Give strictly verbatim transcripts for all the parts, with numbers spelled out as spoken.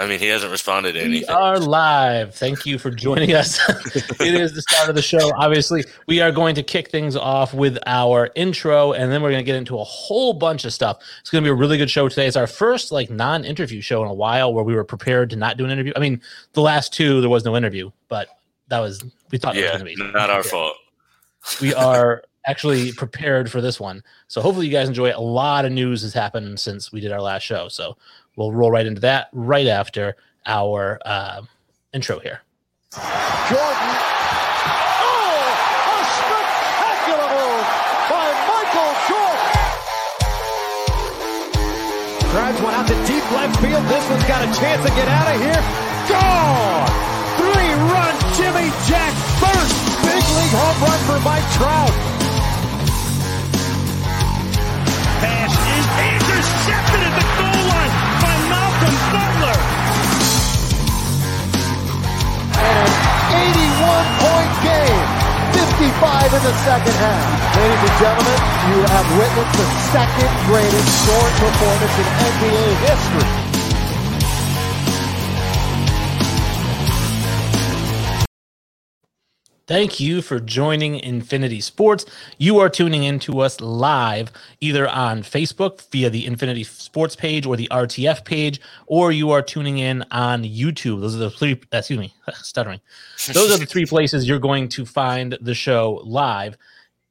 I mean, he hasn't responded to anything. We are live. Thank you for joining us. It is the start of the show. Obviously, we are going to kick things off with our intro, and then we're going to get into a whole bunch of stuff. It's going to be a really good show today. It's our first like non-interview show in a while where we were prepared to not do an interview. I mean, the last two, there was no interview, but that was – we thought yeah, it was going to be. Not our fault. We are – actually prepared for this one. So hopefully you guys enjoy it. A lot of news has happened since we did our last show. So we'll roll right into that right after our uh, intro here. Jordan. Oh, a spectacular move by Michael Jordan. Drives one out to deep left field. This one's got a chance to get out of here. Gone. Three-run Jimmy Jack first. Big league home run for Mike Trout. Pass is intercepted at the goal line by Malcolm Butler. And an eighty-one point game, fifty-five in the second half. Ladies and gentlemen, you have witnessed the second greatest scoring performance in N B A history. Thank you for joining Infinity Sports. You are tuning in to us live either on Facebook via the Infinity Sports page or the R T F page, or you are tuning in on YouTube. Those are the three, excuse me, stuttering. Those are the three places you're going to find the show live.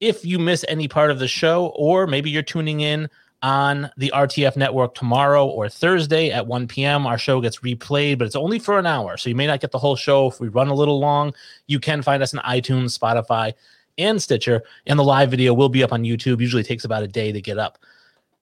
If you miss any part of the show, or maybe you're tuning in on the R T F network tomorrow or Thursday at one p.m. Our show gets replayed, but it's only for an hour, so you may not get the whole show if we run a little long. You can find us on iTunes, Spotify, and Stitcher, and the live video will be up on YouTube. Usually takes about a day to get up.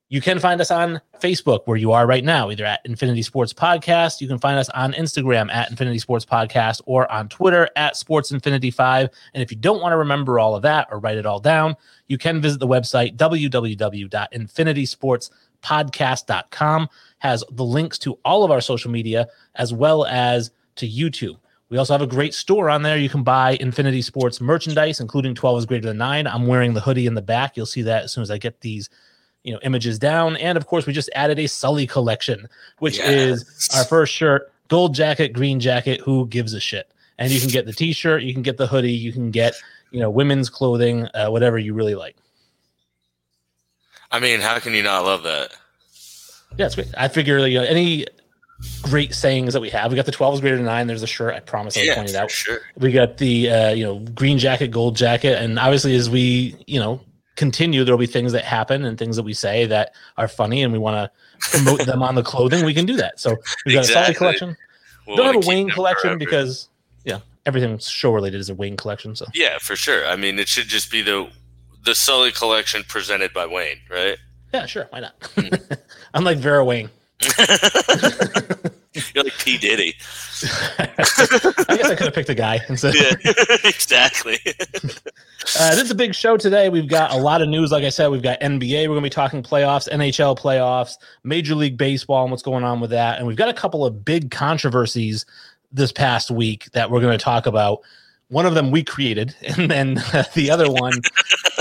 You can find us on Facebook, where you are right now, either at Infinity Sports Podcast. You can find us on Instagram at Infinity Sports Podcast or on Twitter at Sports Infinity five. And if you don't want to remember all of that or write it all down, you can visit the website w w w dot infinity sports podcast dot com. It has the links to all of our social media as well as to YouTube. We also have a great store on there. You can buy Infinity Sports merchandise, including twelve is greater than nine. I'm wearing the hoodie in the back. You'll see that as soon as I get these, you know, images down. And of course, we just added a Sully collection, which yes. is our first shirt, gold jacket, green jacket, who gives a shit? And you can get the t-shirt, you can get the hoodie, you can get, you know, women's clothing, uh, whatever you really like. I mean, how can you not love that? Yeah, it's great. I figure, you know, any great sayings that we have, we got the twelve is greater than nine. There's a shirt. I promise I yeah, pointed out. Sure. We got the, uh, you know, green jacket, gold jacket. And obviously as we, you know, continue, there'll be things that happen and things that we say that are funny, and we want to promote them on the clothing. We can do that. So we've got exactly. a Sully collection. We'll don't have a Wayne collection forever. Because yeah, everything show related is a Wayne collection. So yeah, for sure. I mean, it should just be the the Sully collection presented by Wayne, right? Yeah, sure. Why not? Mm. I'm like Vera Wayne. You're like P. Diddy. I guess I could have picked a guy. Instead. Yeah, exactly. uh, this is a big show today. We've got a lot of news. Like I said, we've got N B A. We're going to be talking playoffs, N H L playoffs, Major League Baseball, and what's going on with that. And we've got a couple of big controversies this past week that we're going to talk about. One of them we created, and then uh, the other one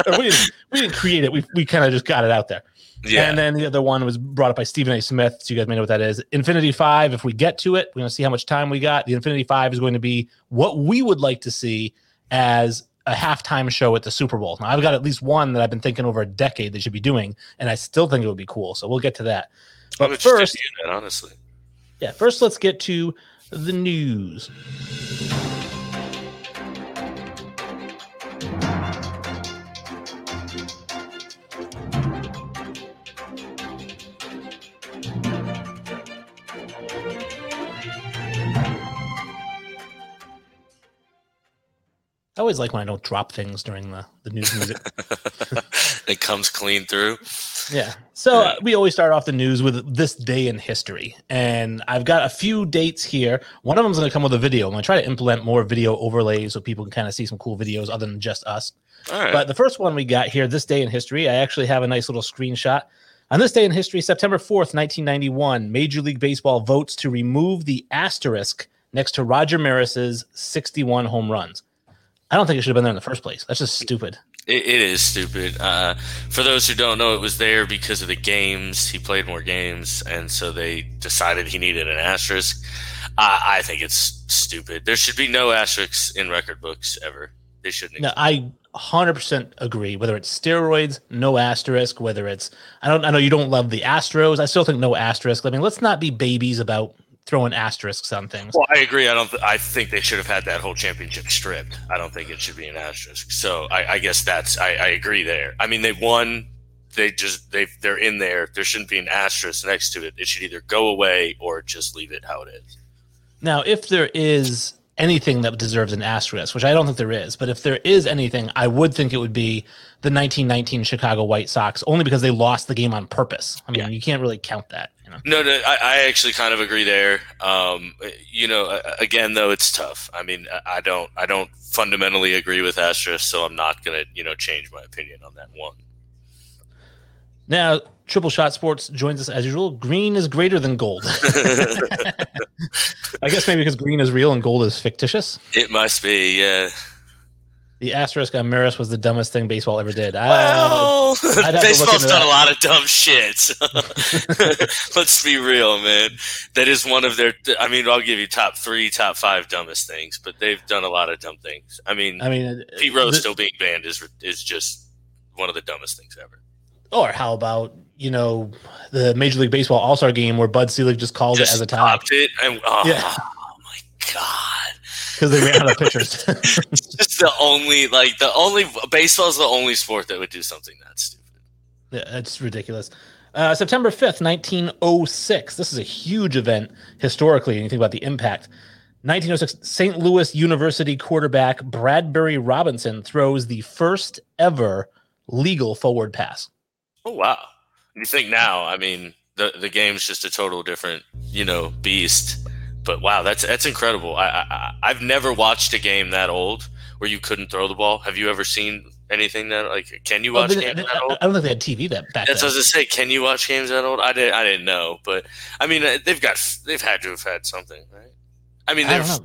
we, didn't, we didn't create it. We we kind of just got it out there. Yeah. And then the other one was brought up by Stephen A. Smith, so you guys may know what that is. Infinity five, if we get to it, we're going to see how much time we got. The Infinity five is going to be what we would like to see as a halftime show at the Super Bowl. Now, I've got at least one that I've been thinking over a decade they should be doing, and I still think it would be cool, so we'll get to that. But I'm first, that, honestly. Yeah, first let's get to the news. I always like when I don't drop things during the, the news music. It comes clean through. Yeah. So yeah. Uh, we always start off the news with this day in history. And I've got a few dates here. One of them is going to come with a video. I'm going to try to implement more video overlays so people can kind of see some cool videos other than just us. All right. But the first one we got here, this day in history, I actually have a nice little screenshot. On this day in history, September fourth, nineteen ninety-one, Major League Baseball votes to remove the asterisk next to Roger Maris's sixty-one home runs. I don't think it should have been there in the first place. That's just stupid. It, it is stupid. Uh, for those who don't know, it was there because of the games. He played more games, and so they decided he needed an asterisk. Uh, I think it's stupid. There should be no asterisks in record books ever. They shouldn't. No, I one hundred percent agree. Whether it's steroids, no asterisk. Whether it's I don't. I know you don't love the Astros. I still think no asterisk. I mean, let's not be babies about throwing asterisks on things. Well, I agree. I don't. Th- I think they should have had that whole championship stripped. I don't think it should be an asterisk. So I, I guess that's. I, I agree there. I mean, they won. They just. They they're in there. There shouldn't be an asterisk next to it. It should either go away or just leave it how it is. Now, if there is anything that deserves an asterisk, which I don't think there is, but if there is anything, I would think it would be the nineteen nineteen Chicago White Sox, only because they lost the game on purpose. I mean, yeah. You can't really count that. You know? No, no, I, I actually kind of agree there. Um, you know, again, though, it's tough. I mean, I don't, I don't fundamentally agree with asterisks, so I'm not going to, you know, change my opinion on that one. Now, Triple Shot Sports joins us as usual. Green is greater than gold. I guess maybe because green is real and gold is fictitious. It must be, yeah. The asterisk on Maris was the dumbest thing baseball ever did. Well, baseball's done a lot of dumb shit. So. Let's be real, man. That is one of their – I mean, I'll give you top three, top five dumbest things, but they've done a lot of dumb things. I mean, I mean Pete Rose the, still being banned is is just one of the dumbest things ever. Or how about, you know, the Major League Baseball All-Star Game where Bud Selig just called just it as a tie. It and, oh, yeah. Oh, my God. Because they ran out of pitchers. It's just the only, like, the only, baseball's the only sport that would do something that stupid. Yeah, that's ridiculous. Uh, September fifth, nineteen oh six. This is a huge event historically, and you think about the impact. nineteen oh six, Saint Louis University quarterback Bradbury Robinson throws the first ever legal forward pass. Oh, wow. You think now, I mean, the, the game's just a total different, you know, beast. But, wow, that's that's incredible. I, I, I've never watched a game that old where you couldn't throw the ball. Have you ever seen anything that, like, can you watch well, they, games they, that old? I don't think they had T V that back then. That's what I was going to say. Can you watch games that old? I didn't, I didn't know. But, I mean, they've got they've had to have had something, right? I mean, they've I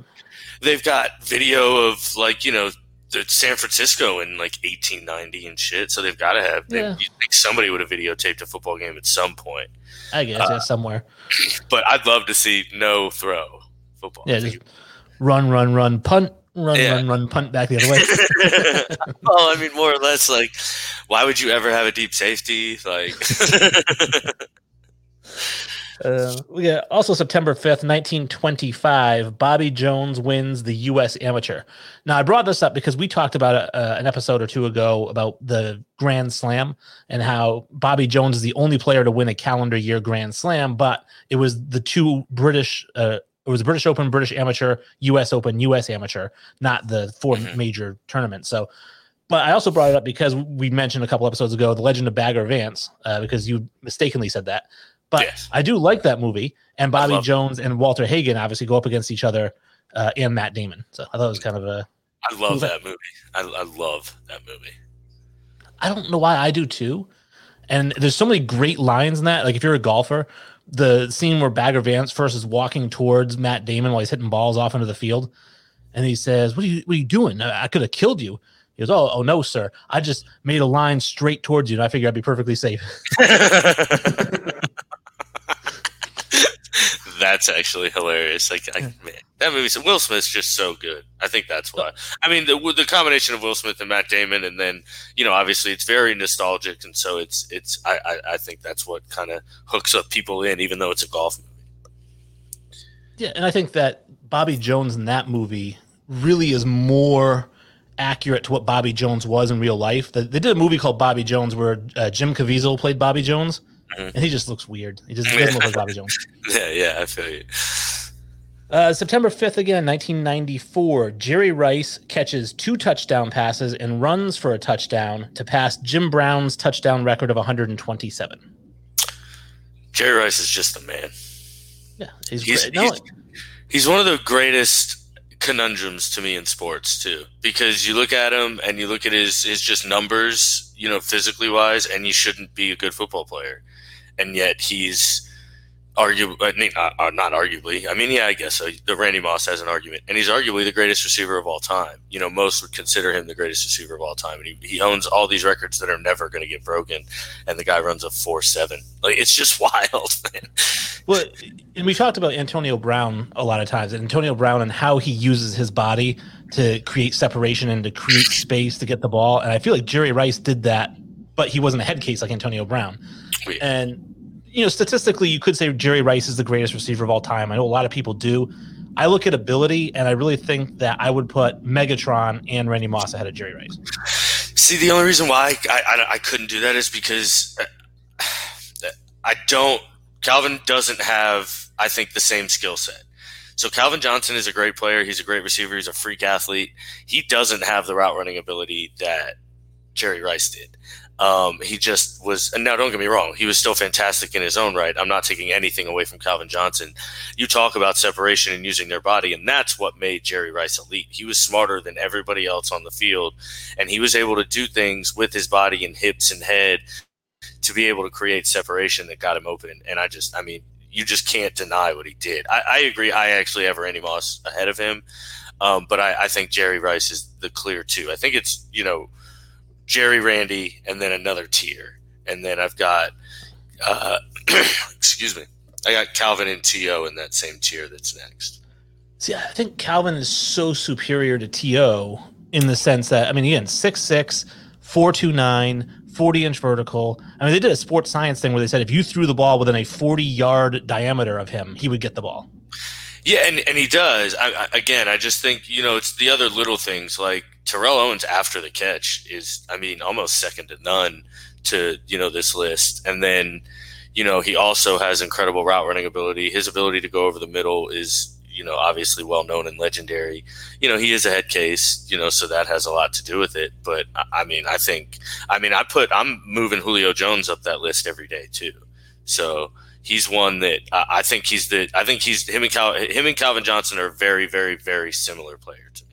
they've got video of, like, you know, San Francisco in like eighteen ninety and shit, so they've got to have. They, yeah. You think somebody would have videotaped a football game at some point? I guess, uh, yeah, somewhere. But I'd love to see no throw football. Yeah, just run, run, run, punt, run, yeah. run, run, punt back the other way. Well, I mean, more or less, like, why would you ever have a deep safety? Like, uh, yeah. Also, September fifth, nineteen twenty-five, Bobby Jones wins the U S Amateur. Now, I brought this up because we talked about a, uh, an episode or two ago about the Grand Slam and how Bobby Jones is the only player to win a calendar year Grand Slam, but it was the two British uh, – it was the British Open, British Amateur, U S Open, U S Amateur, not the four mm-hmm. major tournaments. So – but I also brought it up because we mentioned a couple episodes ago the legend of Bagger Vance uh, because you mistakenly said that. But yes. I do like that movie, and Bobby Jones it. and Walter Hagen obviously go up against each other, uh, and Matt Damon. So I thought it was kind of a. I love that movie. I, I love that movie. I don't know why I do too, and there's so many great lines in that. Like if you're a golfer, the scene where Bagger Vance first is walking towards Matt Damon while he's hitting balls off into the field, and he says, "What are you? What are you doing? I, I could have killed you." He goes, oh, oh, no, sir. I just made a line straight towards you, and I figured I'd be perfectly safe. That's actually hilarious. Like, I, man, that movie. Will Smith's just so good. I think that's why. I mean, the, the combination of Will Smith and Matt Damon, and then you know, obviously, it's very nostalgic, and so it's it's. I I, I think that's what kind of hooks up people in, even though it's a golf movie. Yeah, and I think that Bobby Jones in that movie really is more accurate to what Bobby Jones was in real life. They, they did a movie called Bobby Jones where uh, Jim Caviezel played Bobby Jones. And he just looks weird. He just doesn't look like Bobby Jones. Yeah, yeah, I feel you. Uh, September fifth, again, nineteen ninety-four, Jerry Rice catches two touchdown passes and runs for a touchdown to pass Jim Brown's touchdown record of one hundred twenty-seven. Jerry Rice is just the man. Yeah, he's he's, great. No, he's, he's one of the greatest conundrums to me in sports, too, because you look at him and you look at his, his just numbers, you know, physically wise, and he shouldn't be a good football player. And yet he's Argu- I mean, uh, not arguably. I mean, yeah, I guess so. The Randy Moss has an argument, and he's arguably the greatest receiver of all time. You know, most would consider him the greatest receiver of all time, and he, he owns all these records that are never going to get broken. And the guy runs a four seven. Like, it's just wild, man. Well, and we talked about Antonio Brown a lot of times, and Antonio Brown and how he uses his body to create separation and to create space to get the ball. And I feel like Jerry Rice did that, but he wasn't a head case like Antonio Brown. Yeah. And you know, statistically, you could say Jerry Rice is the greatest receiver of all time. I know a lot of people do. I look at ability, and I really think that I would put Megatron and Randy Moss ahead of Jerry Rice. See, the only reason why I, I, I couldn't do that is because I don't – Calvin doesn't have, I think, the same skill set. So Calvin Johnson is a great player. He's a great receiver. He's a freak athlete. He doesn't have the route running ability that Jerry Rice did. Um, he just was – and now don't get me wrong. He was still fantastic in his own right. I'm not taking anything away from Calvin Johnson. You talk about separation and using their body, and that's what made Jerry Rice elite. He was smarter than everybody else on the field, and he was able to do things with his body and hips and head to be able to create separation that got him open. And I just – I mean, you just can't deny what he did. I, I agree. I actually have Randy Moss ahead of him, um, but I, I think Jerry Rice is the clear two. I think it's, you know – Jerry, Randy, and then another tier. And then I've got, uh, excuse me, I got Calvin and T O in that same tier that's next. See, I think Calvin is so superior to T O in the sense that, I mean, again, six six, four two nine, forty-inch vertical. I mean, they did a sports science thing where they said if you threw the ball within a forty-yard diameter of him, he would get the ball. Yeah, and, and he does. I, I, again, I just think, you know, it's the other little things like Terrell Owens after the catch is, I mean, almost second to none to, you know, this list. And then, you know, he also has incredible route running ability. His ability to go over the middle is, you know, obviously well known and legendary. You know, he is a head case, you know, so that has a lot to do with it. But I mean, I think, I mean, I put, I'm moving Julio Jones up that list every day too. So he's one that I, I think he's the, I think he's him and Cal, him and Calvin Johnson are a very, very, very similar player to me.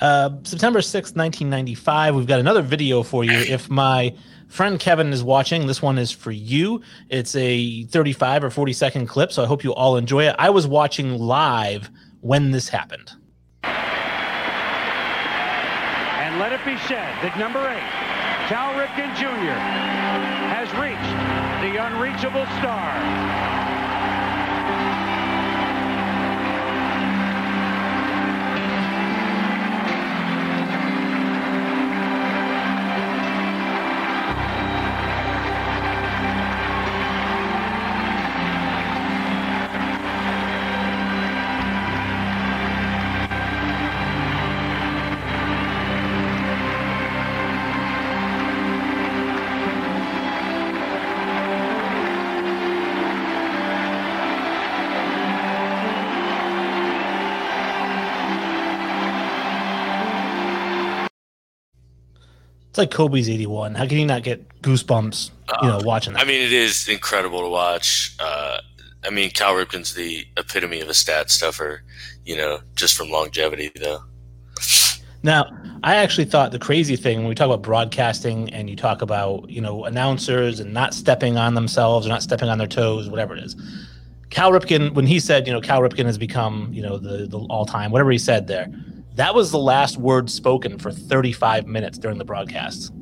Uh, September sixth, nineteen ninety-five, we've got another video for you. If my friend Kevin is watching, this one is for you. It's a thirty-five or forty second clip, so I hope you all enjoy it. I was watching live when this happened. And let it be said that number eight, Cal Ripken Junior, has reached the unreachable star. It's like Kobe's eighty-one. How can you not get goosebumps, you know, watching that? I mean, it is incredible to watch. Uh, I mean, Cal Ripken's the epitome of a stat stuffer, you know, just from longevity, though. Now, I actually thought the crazy thing, when we talk about broadcasting and you talk about, you know, announcers and not stepping on themselves or not stepping on their toes, whatever it is. Cal Ripken, when he said, you know, Cal Ripken has become, you know, the, the all-time, whatever he said there. That was the last word spoken for thirty-five minutes during the broadcast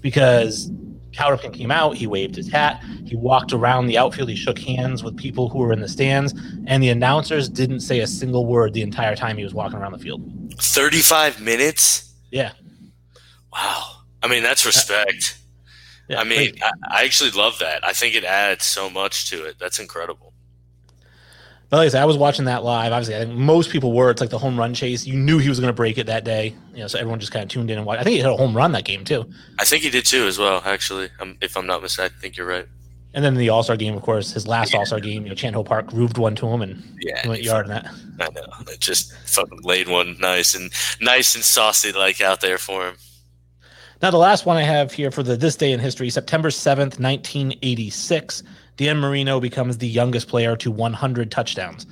because Cal Ripken came out, he waved his hat, he walked around the outfield, he shook hands with people who were in the stands, and the announcers didn't say a single word the entire time he was walking around the field. thirty-five minutes? Yeah. Wow. I mean, that's respect. Yeah, I mean, I, I actually love that. I think it adds so much to it. That's incredible. But like I said, I was watching that live. Obviously, I think most people were. It's like the home run chase. You knew he was going to break it that day. You know, so everyone just kind of tuned in and watched. I think he hit a home run that game, too. I think he did, too, as well, actually. Um, if I'm not mistaken, I think you're right. And then the All-Star game, of course, his last yeah. All-Star game, you know, Chan Ho Park grooved one to him and yeah, he went yard in that. I know. It just fucking laid one nice and nice and saucy-like out there for him. Now, the last one I have here for the this day in history, September seventh, nineteen eighty-six. Dan Marino becomes the youngest player to one hundred touchdowns.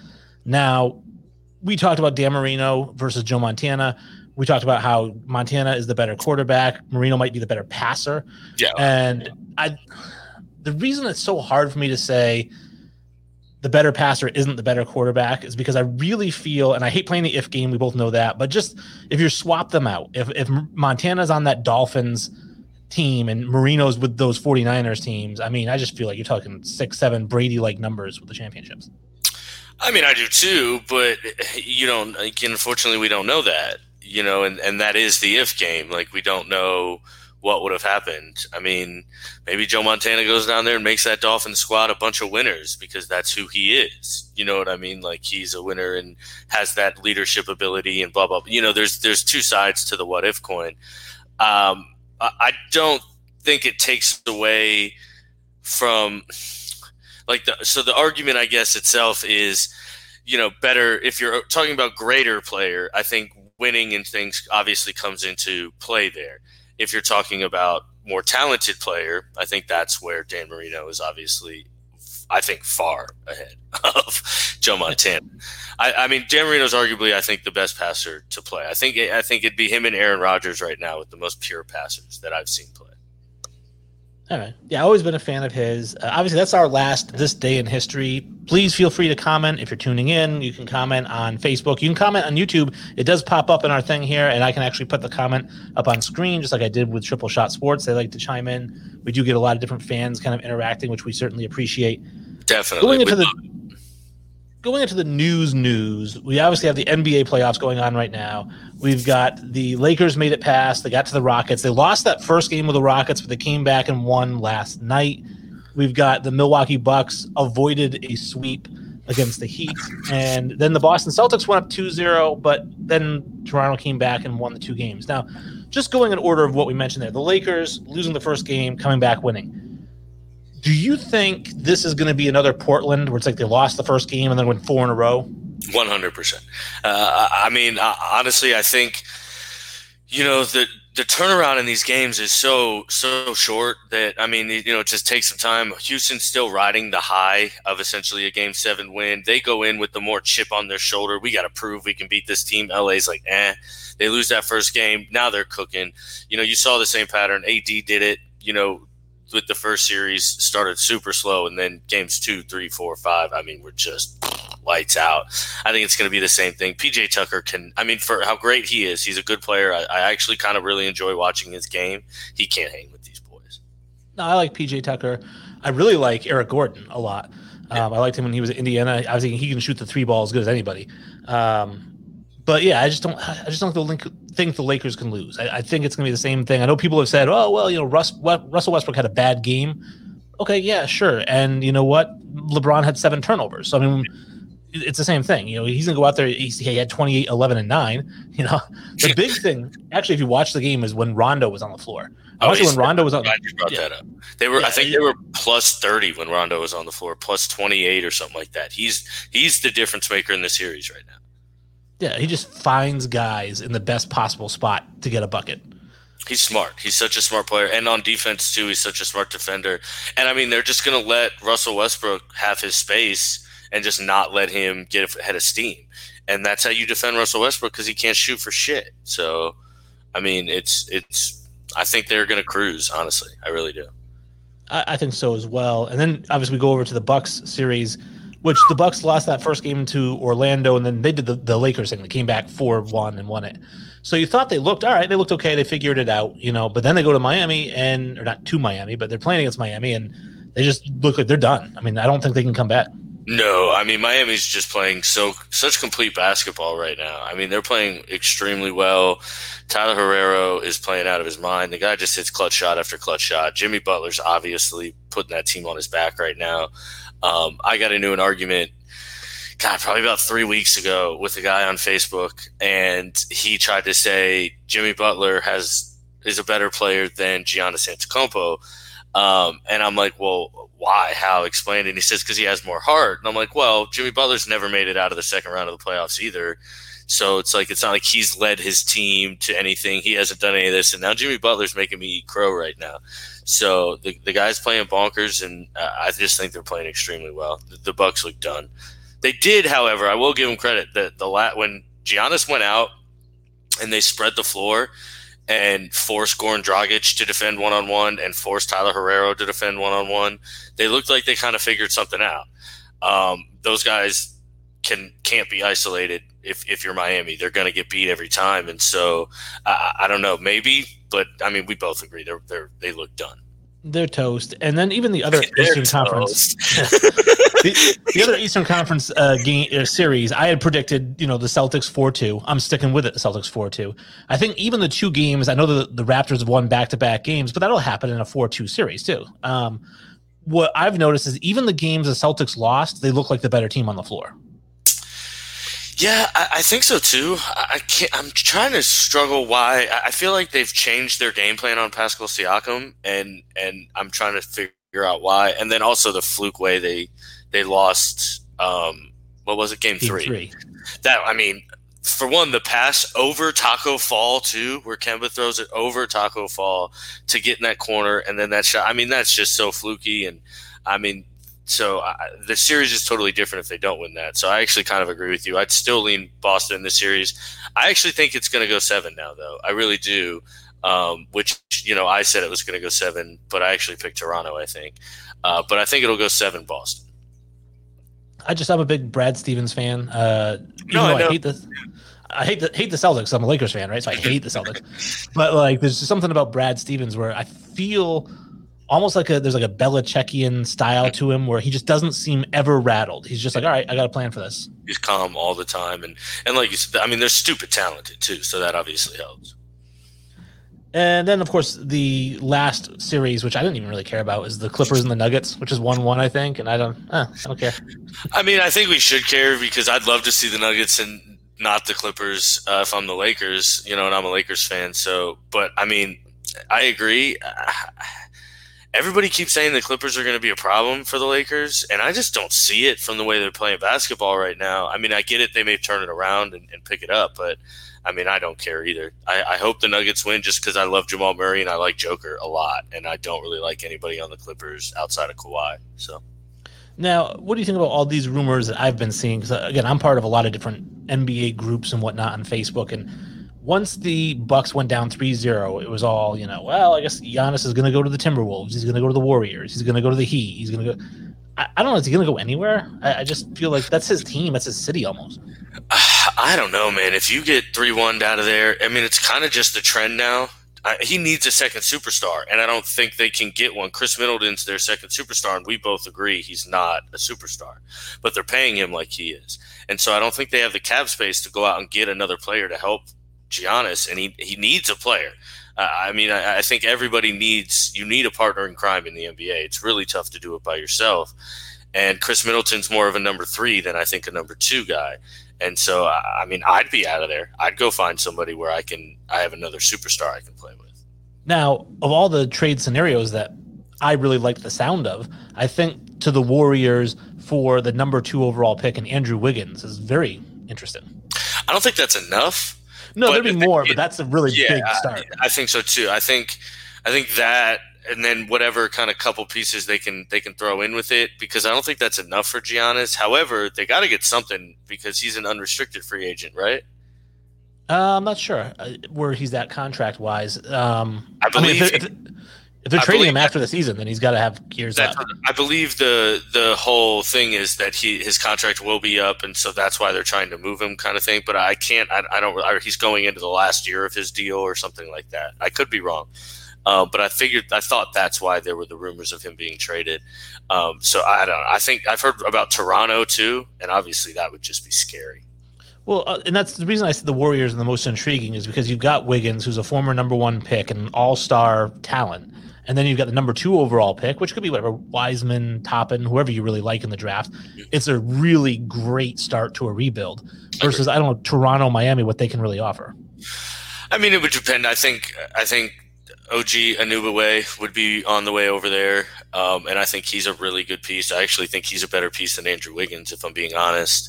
Now, we talked about Dan Marino versus Joe Montana. We talked about how Montana is the better quarterback. Marino might be the better passer. Yeah. And I, the reason it's so hard for me to say the better passer isn't the better quarterback is because I really feel, and I hate playing the if game. We both know that, but just if you swap them out, if, if Montana's on that Dolphins team and Marino's with those 49ers teams, I mean, I just feel like you're talking six, seven Brady-like numbers with the championships. I mean, I do too, but you don't, like, unfortunately we don't know that, you know, and, and that is the if game. Like, we don't know what would have happened. I mean, maybe Joe Montana goes down there and makes that Dolphin squad a bunch of winners because that's who he is. You know what I mean? Like, he's a winner and has that leadership ability and blah, blah, blah. You know, there's, there's two sides to the what if coin. Um, I, I don't think it takes away from like the, so the argument, I guess, itself is, you know, better if you're talking about greater player, I think winning and things obviously comes into play there. If you're talking about more talented player, I think that's where Dan Marino is obviously, I think, far ahead of Joe Montana. I, I mean, Dan Marino's arguably, I think, the best passer to play. I think I think it'd be him and Aaron Rodgers right now with the most pure passers that I've seen play. All right. Yeah, I've always been a fan of his. Uh, obviously, that's our last This Day in History. Please feel free to comment if you're tuning in. You can comment on Facebook. You can comment on YouTube. It does pop up in our thing here, and I can actually put the comment up on screen, just like I did with Triple Shot Sports. They like to chime in. We do get a lot of different fans kind of interacting, which we certainly appreciate. Definitely. Going into the, going into the news news, we obviously have the N B A playoffs going on right now. We've got the Lakers made it past. They got to the Rockets. They lost that first game with the Rockets, but they came back and won last night. We've got the Milwaukee Bucks avoided a sweep against the Heat. And then the Boston Celtics went up two zero, but then Toronto came back and won the two games. Now, just going in order of what we mentioned there, the Lakers losing the first game, coming back, winning. Do you think this is going to be another Portland where it's like they lost the first game and then went four in a row? one hundred percent. Uh, I mean, honestly, I think, you know, the the turnaround in these games is so, so short that, I mean, you know, it just takes some time. Houston's still riding the high of essentially a game seven win. They go in with the more chip on their shoulder. We got to prove we can beat this team. L A's like, eh. They lose that first game. Now they're cooking. You know, you saw the same pattern. A D did it, you know, with the first series, started super slow, and then games two, three, four, five, I mean, we're just lights out. I think it's going to be the same thing. P J Tucker can, I mean, for how great he is, he's a good player. I, I actually kind of really enjoy watching his game. He can't hang with these boys. No, I like P J Tucker. I really like Eric Gordon a lot. Um, I liked him when he was at Indiana. I was thinking he can shoot the three ball as good as anybody. Um, But yeah, I just don't. I just don't think the Lakers can lose. I, I think it's going to be the same thing. I know people have said, "Oh, well, you know, Russ, Russell Westbrook had a bad game." Okay, yeah, sure. And you know what? LeBron had seven turnovers. So I mean, it's the same thing. You know, he's going to go out there. He's, he had twenty-eight, eleven, and nine. You know, the big thing, actually, if you watch the game, is when Rondo was on the floor. Oh, also, when Rondo was on, I just brought yeah. that up. They were, yeah, I think, yeah. they were plus thirty when Rondo was on the floor, plus twenty-eight or something like that. He's he's the difference maker in the series right now. Yeah, he just finds guys in the best possible spot to get a bucket. He's smart. He's such a smart player. And on defense, too, he's such a smart defender. And, I mean, they're just going to let Russell Westbrook have his space and just not let him get ahead of steam. And that's how you defend Russell Westbrook because he can't shoot for shit. So, I mean, it's it's. I think they're going to cruise, honestly. I really do. I, I think so as well. And then, obviously, we go over to the Bucks series, which the Bucks lost that first game to Orlando, and then they did the, the Lakers thing. They came back four one and won it. So you thought they looked all right. They looked okay. They figured it out, you know. But then they go to Miami, and or not to Miami, but they're playing against Miami, and they just look like they're done. I mean, I don't think they can come back. No, I mean, Miami's just playing so such complete basketball right now. I mean, they're playing extremely well. Tyler Herro is playing out of his mind. The guy just hits clutch shot after clutch shot. Jimmy Butler's obviously putting that team on his back right now. Um, I got into an argument, God, probably about three weeks ago with a guy on Facebook, and he tried to say Jimmy Butler has is a better player than Giannis Antetokounmpo. Um, and I'm like, well, why? How? Explain it. And he says, because he has more heart. And I'm like, well, Jimmy Butler's never made it out of the second round of the playoffs either. So it's like it's not like he's led his team to anything. He hasn't done any of this, and now Jimmy Butler's making me eat crow right now. So the the guy's playing bonkers, and uh, I just think they're playing extremely well. The, the Bucks look done. They did, however, I will give them credit that the lat when Giannis went out and they spread the floor and forced Goran Dragic to defend one on one and forced Tyler Herro to defend one on one, they looked like they kind of figured something out. Um, those guys can can't be isolated. If if you're Miami, they're going to get beat every time. And so I, I don't know, maybe, but I mean, we both agree they're they're they look done. They're toast. And then even the other they're Eastern toast. Conference, the, the other Eastern Conference uh, game uh, series, I had predicted, you know, the Celtics four two. I'm sticking with it. The Celtics four two. I think even the two games, I know the, the Raptors have won back-to-back games, but that'll happen in a four two series too. Um, what I've noticed is even the games the Celtics lost, they look like the better team on the floor. Yeah, I, I think so too. I can't, I'm trying to struggle why. I feel like they've changed their game plan on Pascal Siakam, and and I'm trying to figure out why. And then also the fluke way they they lost. Um, what was it, game, game three? three? That I mean, for one, the pass over Taco Fall too, where Kemba throws it over Taco Fall to get in that corner, and then that shot. I mean, that's just so fluky, and I mean. So uh, the series is totally different if they don't win that. So I actually kind of agree with you. I'd still lean Boston in this series. I actually think it's going to go seven now, though. I really do, um, which, you know, I said it was going to go seven, but I actually picked Toronto, I think. Uh, but I think it'll go seven Boston. I just I'm a big Brad Stevens fan. Uh, no, I, I hate this. I hate the hate the Celtics. I'm a Lakers fan, right? So I hate the Celtics. But like, there's just something about Brad Stevens where I feel. Almost like a there's like a Belichickian style to him where he just doesn't seem ever rattled. He's just like, all right, I got a plan for this. He's calm all the time, and and like you said, I mean, they're stupid talented too, so that obviously helps. And then, of course, the last series, which I didn't even really care about, is the Clippers and the Nuggets, which is one one, I think, and I don't, uh, I don't care. I mean, I think we should care because I'd love to see the Nuggets and not the Clippers uh, if I'm the Lakers, you know, and I'm a Lakers fan. So, but I mean, I agree. Uh, Everybody keeps saying the Clippers are going to be a problem for the Lakers, and I just don't see it from the way they're playing basketball right now. I mean, I get it. They may turn it around and, and pick it up, but, I mean, I don't care either. I, I hope the Nuggets win just because I love Jamal Murray and I like Joker a lot, and I don't really like anybody on the Clippers outside of Kawhi. So, now, what do you think about all these rumors that I've been seeing? Because, again, I'm part of a lot of different N B A groups and whatnot on Facebook, and once the Bucks went down three zero, it was all, you know, well, I guess Giannis is going to go to the Timberwolves. He's going to go to the Warriors. He's going to go to the Heat. He's going to go – I don't know. Is he going to go anywhere? I, I just feel like that's his team. That's his city almost. I don't know, man. If you get three one out of there, I mean, it's kind of just the trend now. I, he needs a second superstar, and I don't think they can get one. Chris Middleton's their second superstar, and we both agree he's not a superstar. But they're paying him like he is. And so I don't think they have the cap space to go out and get another player to help Giannis, and he he needs a player. Uh, I mean, I, I think everybody needs – you need a partner in crime in the N B A. It's really tough to do it by yourself. And Chris Middleton's more of a number three than I think a number two guy. And so, I mean, I'd be out of there. I'd go find somebody where I can – I have another superstar I can play with. Now, of all the trade scenarios that I really like the sound of, I think to the Warriors for the number two overall pick and Andrew Wiggins is very interesting. I don't think that's enough. No, but there'd be more, it, but that's a really yeah, big start. I, I think so too. I think, I think that, and then whatever kind of couple pieces they can they can throw in with it, because I don't think that's enough for Giannis. However, they got to get something because he's an unrestricted free agent, right? Uh, I'm not sure where he's at contract wise. Um, I believe. I mean, if they're, if they're, if they're trading him after that, the season, then he's got to have years up. I believe the the whole thing is that he his contract will be up, and so that's why they're trying to move him, kind of thing. But I can't. I, I don't. I, he's going into the last year of his deal or something like that. I could be wrong, uh, but I figured. I thought that's why there were the rumors of him being traded. Um, so I don't know. I think I've heard about Toronto too, and obviously that would just be scary. Well, uh, and that's the reason I said the Warriors are the most intriguing is because you've got Wiggins, who's a former number one pick and all-star talent. And then you've got the number two overall pick, which could be whatever, Wiseman, Toppin, whoever you really like in the draft. It's a really great start to a rebuild versus, I don't know, Toronto, Miami, what they can really offer. I mean, it would depend. I think I think O G Anunoby would be on the way over there, um, and I think he's a really good piece. I actually think he's a better piece than Andrew Wiggins, if I'm being honest.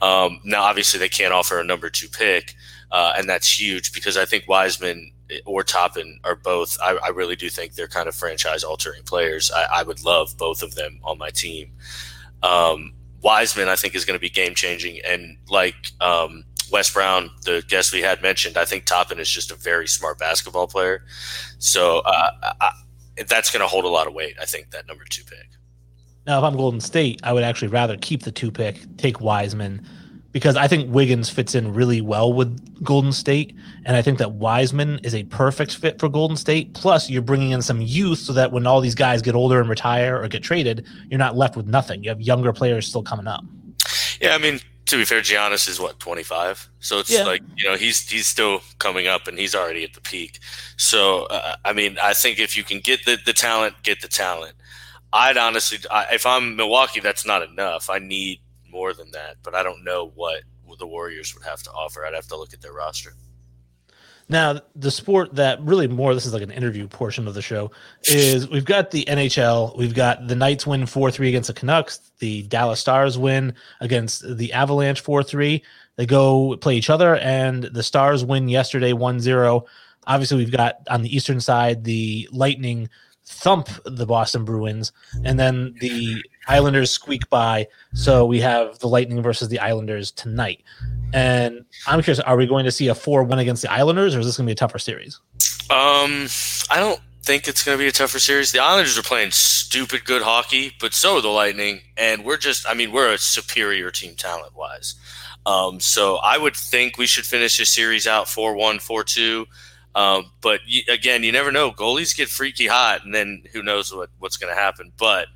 Um, now, obviously, they can't offer a number two pick, uh, and that's huge because I think Wiseman – or Toppin are both. I, I really do think they're kind of franchise-altering players. I, I would love both of them on my team. Um, Wiseman, I think, is going to be game-changing. And like um, Wes Brown, the guest we had mentioned, I think Toppin is just a very smart basketball player. So uh, I, that's going to hold a lot of weight, I think, that number two pick. Now, if I'm Golden State, I would actually rather keep the two pick, take Wiseman, because I think Wiggins fits in really well with Golden State, and I think that Wiseman is a perfect fit for Golden State. Plus, you're bringing in some youth so that when all these guys get older and retire or get traded, you're not left with nothing. You have younger players still coming up. Yeah, I mean, to be fair, Giannis is, what, twenty-five? So it's yeah. like, you know, he's he's still coming up, and he's already at the peak. So, uh, I mean, I think if you can get the, the talent, get the talent. I'd honestly – if I'm Milwaukee, that's not enough. I need – more than that, but I don't know what the Warriors would have to offer. I'd have to look at their roster. Now, the sport that really more, this is like an interview portion of the show, is we've got the N H L. We've got the Knights win four three against the Canucks. The Dallas Stars win against the Avalanche four three. They go play each other, and the Stars win yesterday one zero. Obviously, we've got on the Eastern side the Lightning thump the Boston Bruins, and then the Islanders squeak by. So we have the Lightning versus the Islanders tonight. And I'm curious, are we going to see a four one against the Islanders, or is this going to be a tougher series? Um, I don't think it's going to be a tougher series. The Islanders are playing stupid good hockey, but so are the Lightning. And we're just, I mean, we're a superior team talent-wise. Um, so I would think we should finish this series out four one, four two. Um, but you, again, you never know. Goalies get freaky hot, and then who knows what, what's going to happen. But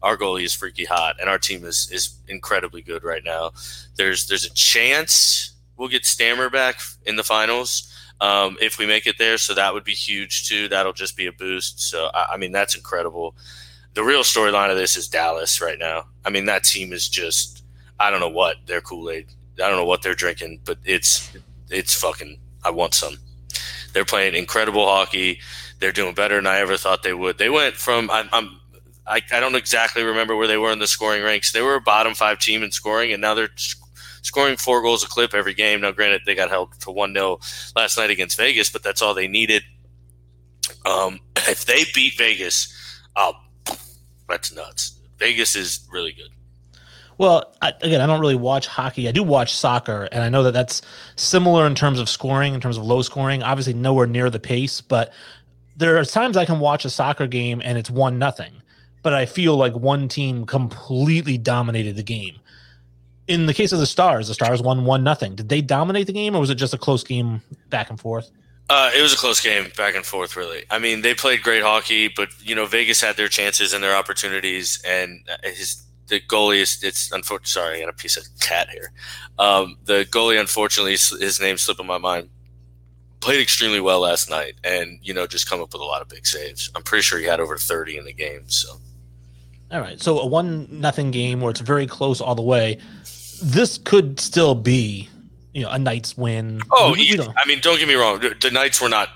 our goalie is freaky hot, and our team is, is incredibly good right now. There's there's a chance we'll get Stammer back in the finals um, if we make it there, so that would be huge too. That'll just be a boost. So, I, I mean, that's incredible. The real storyline of this is Dallas right now. I mean, that team is just – I don't know what their Kool-Aid. I don't know what they're drinking, but it's it's fucking – I want some. They're playing incredible hockey. They're doing better than I ever thought they would. They went from I'm, I'm I, I don't exactly remember where they were in the scoring ranks. They were a bottom five team in scoring, and now they're sc- scoring four goals a clip every game. Now, granted, they got held to one nil last night against Vegas, but that's all they needed. Um, if they beat Vegas, uh, that's nuts. Vegas is really good. Well, I, again, I don't really watch hockey. I do watch soccer, and I know that that's similar in terms of scoring, in terms of low scoring. Obviously, nowhere near the pace, but there are times I can watch a soccer game and it's one nothing, but I feel like one team completely dominated the game. In the case of the Stars, the Stars won one nothing. Did they dominate the game, or was it just a close game back and forth? Uh, it was a close game back and forth, really. I mean, they played great hockey, but you know, Vegas had their chances and their opportunities, and his. The goalie is, it's unfortunate. Sorry, I got a piece of cat hair. Um, the goalie, unfortunately, his name slipped in my mind, played extremely well last night and, you know, just come up with a lot of big saves. I'm pretty sure he had over thirty in the game. So, all right. So, a one nothing game where it's very close all the way. This could still be, you know, a Knights win. Oh, we, we I mean, don't get me wrong. The Knights were not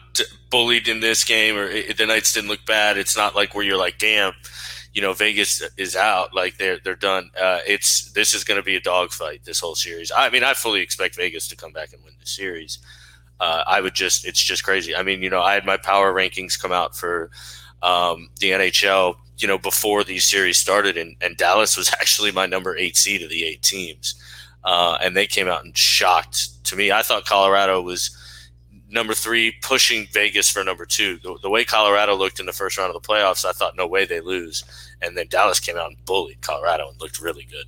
bullied in this game, or the Knights didn't look bad. It's not like where you're like, damn. You know, Vegas is out, like they're they're done. Uh, it's this is going to be a dogfight this whole series. I mean, I fully expect Vegas to come back and win the series. Uh, I would just, it's just crazy. I mean, you know, I had my power rankings come out for um, the N H L, you know, before these series started, and, and Dallas was actually my number eight seed of the eight teams, uh, and they came out and shocked to me. I thought Colorado was number three, pushing Vegas for number two. The, the way Colorado looked in the first round of the playoffs, I thought, no way they lose. And then Dallas came out and bullied Colorado and looked really good.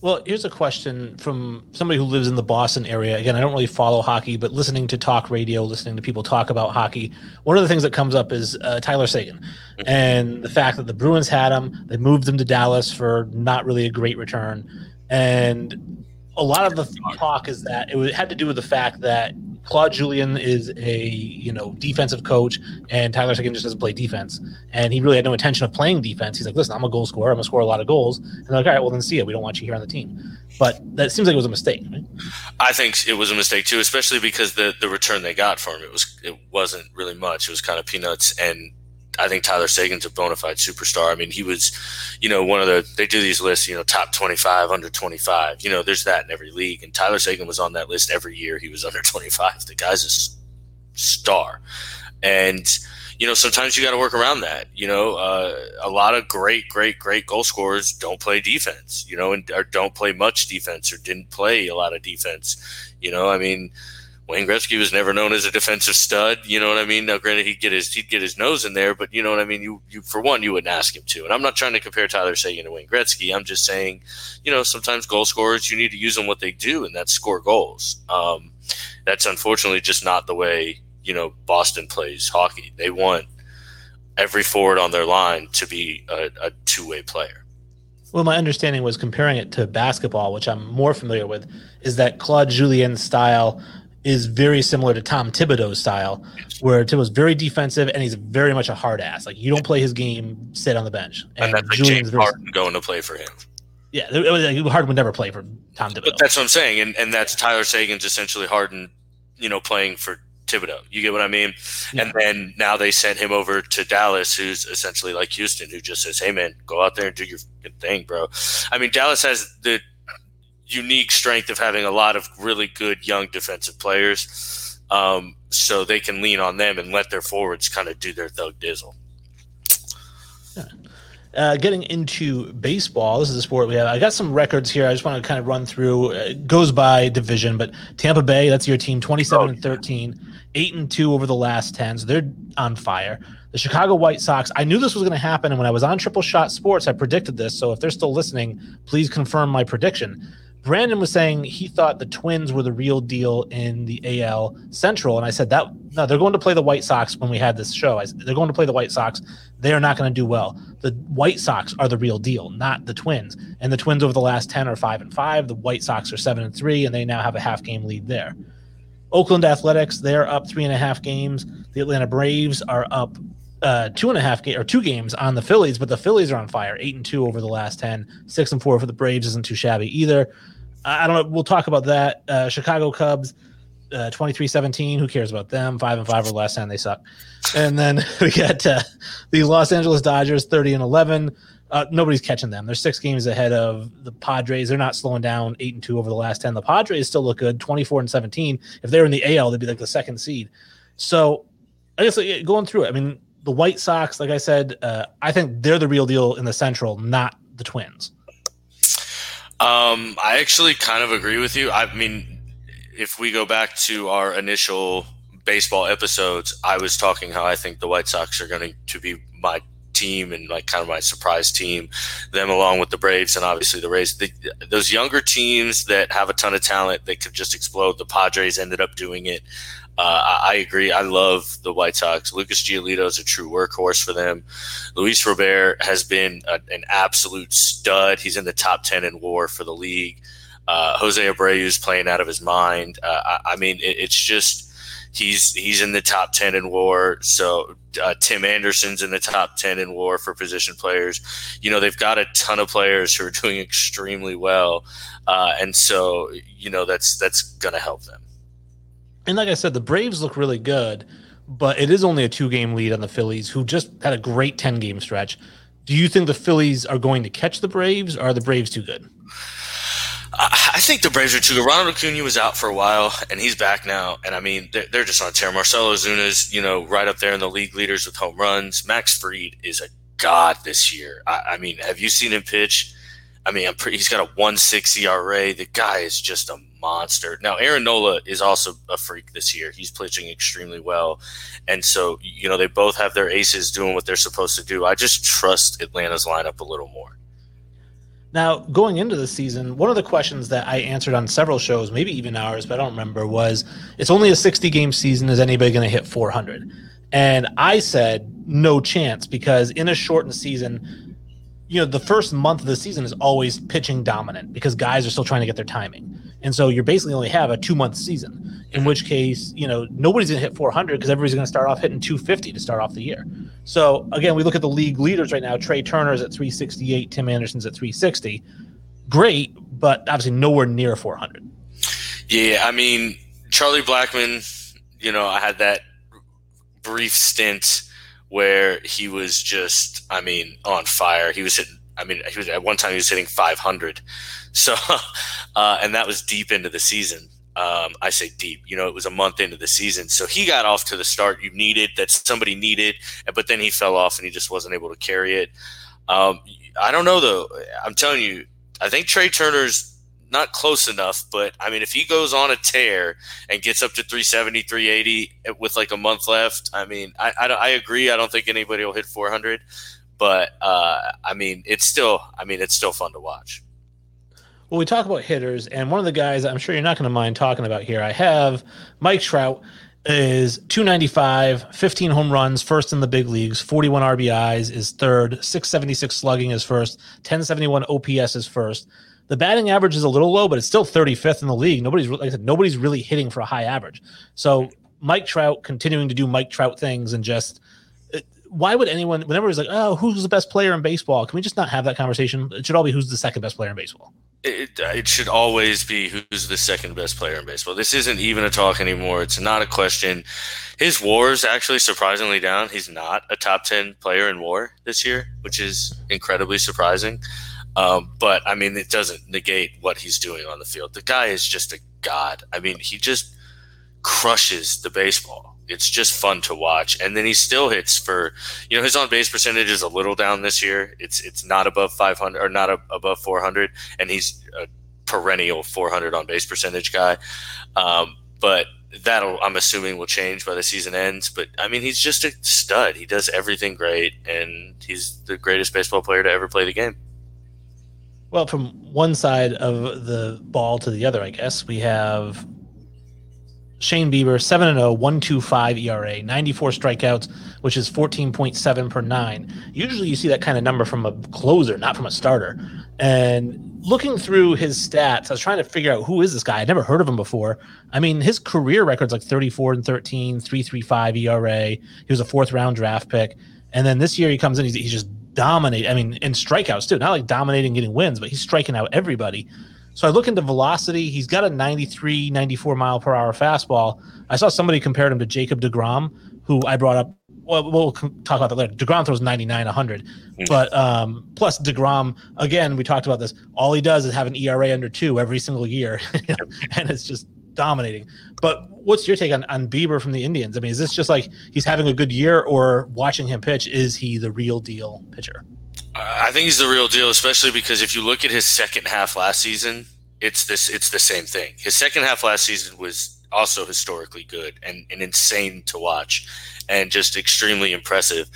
Well, here's a question from somebody who lives in the Boston area. Again, I don't really follow hockey, but listening to talk radio, listening to people talk about hockey, one of the things that comes up is uh, Tyler Seguin mm-hmm. and the fact that the Bruins had him. They moved him to Dallas for not really a great return. And a lot of the talk is that it had to do with the fact that Claude Julien is a, you know, defensive coach, and Tyler Seguin just doesn't play defense. And he really had no intention of playing defense. He's like, listen, I'm a goal scorer. I'm going to score a lot of goals. And they're like, all right, well, then see it. We don't want you here on the team. But that seems like it was a mistake, right? I think it was a mistake, too, especially because the, the return they got for him, it, was, it wasn't really much. It was kind of peanuts. And I think Tyler Seguin's a bona fide superstar. I mean, he was, you know, one of the – they do these lists, you know, top twenty-five, under twenty-five. You know, there's that in every league. And Tyler Seguin was on that list every year. He was under twenty-five. The guy's a star. And, you know, sometimes you got to work around that. You know, uh, a lot of great, great, great goal scorers don't play defense, you know, and or don't play much defense or didn't play a lot of defense. You know, I mean – Wayne Gretzky was never known as a defensive stud. You know what I mean? Now, granted, he'd get his he'd get his nose in there, but you know what I mean. You you for one, you wouldn't ask him to. And I'm not trying to compare Tyler Seguin to Wayne Gretzky. I'm just saying, you know, sometimes goal scorers, you need to use them what they do, and that's score goals. Um, that's unfortunately just not the way you know Boston plays hockey. They want every forward on their line to be a, a two-way player. Well, my understanding was comparing it to basketball, which I'm more familiar with, is that Claude Julien's style is very similar to Tom Thibodeau's style, where Thibodeau's very defensive and he's very much a hard ass. Like, you don't play his game, sit on the bench. And, and that's like Julien's James very... Harden going to play for him. Yeah, like Harden would never play for Tom Thibodeau. But that's what I'm saying, and and that's Tyler Seguin's essentially Harden, you know, playing for Thibodeau. You get what I mean? Yeah. And then now they sent him over to Dallas, who's essentially like Houston, who just says, hey, man, go out there and do your fucking thing, bro. I mean, Dallas has the unique strength of having a lot of really good young defensive players, um, so they can lean on them and let their forwards kind of do their thug dizzle. Yeah. Uh, getting into baseball, this is the sport we have. I got some records here. I just want to kind of run through. It goes by division, but Tampa Bay, that's your team, twenty-seven oh, and thirteen, eight and two over the last ten. So they're on fire. The Chicago White Sox, I knew this was going to happen, and when I was on Triple Shot Sports, I predicted this. So if they're still listening, please confirm my prediction. Brandon was saying he thought the Twins were the real deal in the A L Central, and I said that no, they're going to play the White Sox when we had this show. I said, they're going to play the White Sox. They are not going to do well. The White Sox are the real deal, not the Twins. And the Twins over the last ten are five and five. The White Sox are seven and three, and they now have a half game lead there. Oakland Athletics, they're up three and a half games. The Atlanta Braves are up uh, two and a half ga- or two games on the Phillies, but the Phillies are on fire, eight and two over the last ten. Six and four for the Braves isn't too shabby either. I don't know. We'll talk about that. Uh, Chicago Cubs, uh, twenty-three seventeen. Who cares about them? Five and five or last time they suck. And then we got uh, the Los Angeles Dodgers, thirty and eleven. Uh, nobody's catching them. They're six games ahead of the Padres. They're not slowing down. Eight and two over the last ten. The Padres still look good, twenty-four and seventeen. If they were in the A L, they'd be like the second seed. So I guess like, going through it, I mean, the White Sox, like I said, uh, I think they're the real deal in the Central, not the Twins. Um, I actually kind of agree with you. I mean, if we go back to our initial baseball episodes, I was talking how I think the White Sox are going to be my team and like kind of my surprise team, them along with the Braves and obviously the Rays. The, those younger teams that have a ton of talent that could just explode, the Padres ended up doing it. Uh, I agree. I love the White Sox. Lucas Giolito is a true workhorse for them. Luis Robert has been a, an absolute stud. He's in the top ten in W A R for the league. Uh, Jose Abreu is playing out of his mind. Uh, I, I mean, it, it's just he's he's in the top ten in W A R. So uh, Tim Anderson's in the top ten in W A R for position players. You know, they've got a ton of players who are doing extremely well, uh, and so you know that's that's going to help them. And like I said, the Braves look really good, but it is only a two-game lead on the Phillies, who just had a great ten-game stretch. Do you think the Phillies are going to catch the Braves, or are the Braves too good? I think the Braves are too good. Ronald Acuna was out for a while, and he's back now. And, I mean, they're, they're just on tear. Marcelo Ozuna's, you know, right up there in the league leaders with home runs. Max Fried is a god this year. I, I mean, have you seen him pitch? I mean, I'm pretty, he's got a one point six E R A. The guy is just a monster. Now, Aaron Nola is also a freak this year. He's pitching extremely well. And so, you know, they both have their aces doing what they're supposed to do. I just trust Atlanta's lineup a little more. Now, going into the season, one of the questions that I answered on several shows, maybe even ours, but I don't remember, was it's only a sixty-game season. Is anybody going to hit four hundred? And I said no chance, because in a shortened season, you know, the first month of the season is always pitching dominant because guys are still trying to get their timing. And so you're basically only have a two-month season, in which case, you know, nobody's going to hit four hundred because everybody's going to start off hitting two fifty to start off the year. So, again, we look at the league leaders right now. Trey Turner's at three sixty-eight. Tim Anderson's at three sixty. Great, but obviously nowhere near four hundred. Yeah, I mean, Charlie Blackmon, you know, I had that brief stint where he was just, I mean, on fire. He was hitting, I mean, he was at one time he was hitting five hundred. So, uh, and that was deep into the season. Um, I say deep, you know, it was a month into the season. So he got off to the start you needed, that somebody needed, but then he fell off and he just wasn't able to carry it. Um, I don't know, though. I'm telling you, I think Trey Turner's not close enough, but I mean, if he goes on a tear and gets up to three seventy, three eighty with like a month left, I mean, I, I, I agree. I don't think anybody will hit four hundred, but uh, I mean, it's still, I mean, it's still fun to watch. Well, we talk about hitters, and one of the guys I'm sure you're not going to mind talking about here I have Mike Trout is two ninety-five, fifteen home runs, first in the big leagues, forty-one R B Is is third, six seventy-six slugging is first, ten seventy-one O P S is first. The batting average is a little low, but it's still thirty-fifth in the league. Nobody's, like I said, nobody's really hitting for a high average. So Mike Trout continuing to do Mike Trout things, and just it, why would anyone, whenever he's like, oh, who's the best player in baseball? Can we just not have that conversation? It should all be who's the second best player in baseball. It, it should always be who's the second best player in baseball. This isn't even a talk anymore. It's not a question. His W A R is actually surprisingly down. He's not a top ten player in W A R this year, which is incredibly surprising. Um, but, I mean, it doesn't negate what he's doing on the field. The guy is just a god. I mean, he just crushes the baseball. It's just fun to watch. And then he still hits for, you know, his on-base percentage is a little down this year. It's it's not above five hundred or not a, above four hundred, and he's a perennial four hundred on-base percentage guy. Um, but that'll, I'm assuming, will change by the season ends. But, I mean, he's just a stud. He does everything great, and he's the greatest baseball player to ever play the game. Well, from one side of the ball to the other, I guess, we have Shane Bieber, seven and oh, one twenty-five E R A, ninety-four strikeouts, which is fourteen point seven per nine. Usually you see that kind of number from a closer, not from a starter. And looking through his stats, I was trying to figure out who is this guy. I'd never heard of him before. I mean, his career record's like thirty-four and thirteen, three thirty-five E R A. He was a fourth-round draft pick. And then this year he comes in, he's, he's just dominate. I mean, in strikeouts, too. Not like dominating getting wins, but he's striking out everybody. So I look into velocity. He's got a ninety-three, ninety-four mile per hour fastball. I saw somebody compared him to Jacob DeGrom, who I brought up. Well, we'll talk about that later. DeGrom throws ninety-nine, one hundred. But um, plus DeGrom, again, we talked about this. All he does is have an E R A under two every single year. And it's just dominating. But what's your take on, on Bieber from the Indians? I mean, is this just like he's having a good year, or watching him pitch, is he the real deal pitcher? I think he's the real deal, especially because if you look at his second half last season, it's this, it's the same thing. His second half last season was also historically good and, and insane to watch and just extremely impressive.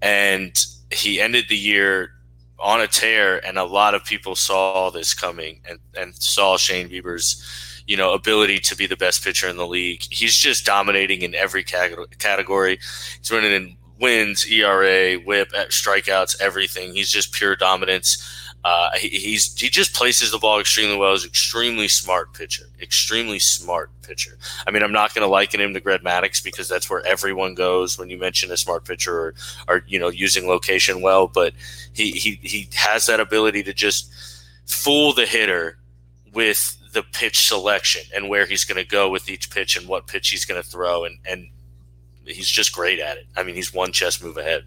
And he ended the year on a tear, and a lot of people saw this coming and, and saw Shane Bieber's, you know, ability to be the best pitcher in the league. He's just dominating in every category. He's winning in wins, E R A, whip, strikeouts, everything. He's just pure dominance. Uh, he, he's he just places the ball extremely well. He's an extremely smart pitcher, extremely smart pitcher. I mean, I'm not going to liken him to Greg Maddux because that's where everyone goes when you mention a smart pitcher or, or you know, using location well. But he, he, he has that ability to just fool the hitter with the pitch selection and where he's going to go with each pitch and what pitch he's going to throw. And, and he's just great at it. I mean, he's one chess move ahead.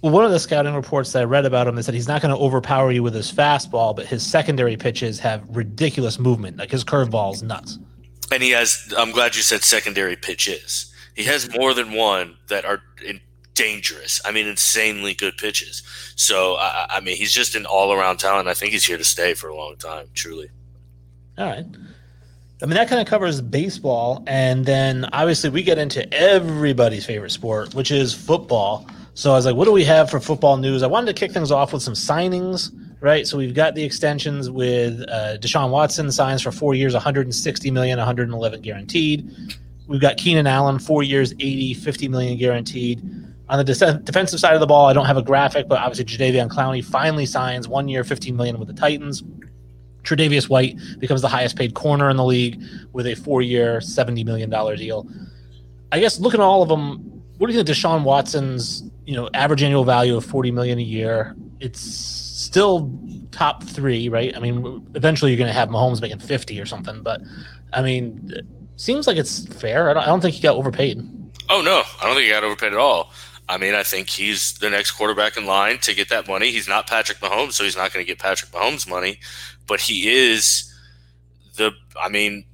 Well, one of the scouting reports that I read about him is that he's not going to overpower you with his fastball, but his secondary pitches have ridiculous movement. Like his curveball is nuts. And he has, I'm glad you said secondary pitches. He has more than one that are in, dangerous. I mean, insanely good pitches. So, I, I mean, he's just an all around talent. I think he's here to stay for a long time, truly. All right. I mean, that kind of covers baseball. And then obviously we get into everybody's favorite sport, which is football. So I was like, what do we have for football news? I wanted to kick things off with some signings, right? So we've got the extensions with uh, Deshaun Watson signs for four years, one hundred sixty million dollars, one hundred eleven million dollars guaranteed. We've got Keenan Allen, four years, eighty million dollars, fifty million dollars guaranteed. On the de- defensive side of the ball, I don't have a graphic, but obviously Jadeveon Clowney finally signs one year, fifteen million dollars with the Titans. Tre'Davious White becomes the highest-paid corner in the league with a four-year, seventy million dollars deal. I guess looking at all of them, what do you think of Deshaun Watson's, you know, average annual value of forty million dollars a year? It's still top three, right? I mean, eventually you're going to have Mahomes making fifty or something, but I mean, it seems like it's fair. I don't, I don't think he got overpaid. Oh no, I don't think he got overpaid at all. I mean, I think he's the next quarterback in line to get that money. He's not Patrick Mahomes, so he's not going to get Patrick Mahomes' money. But he is the – I mean,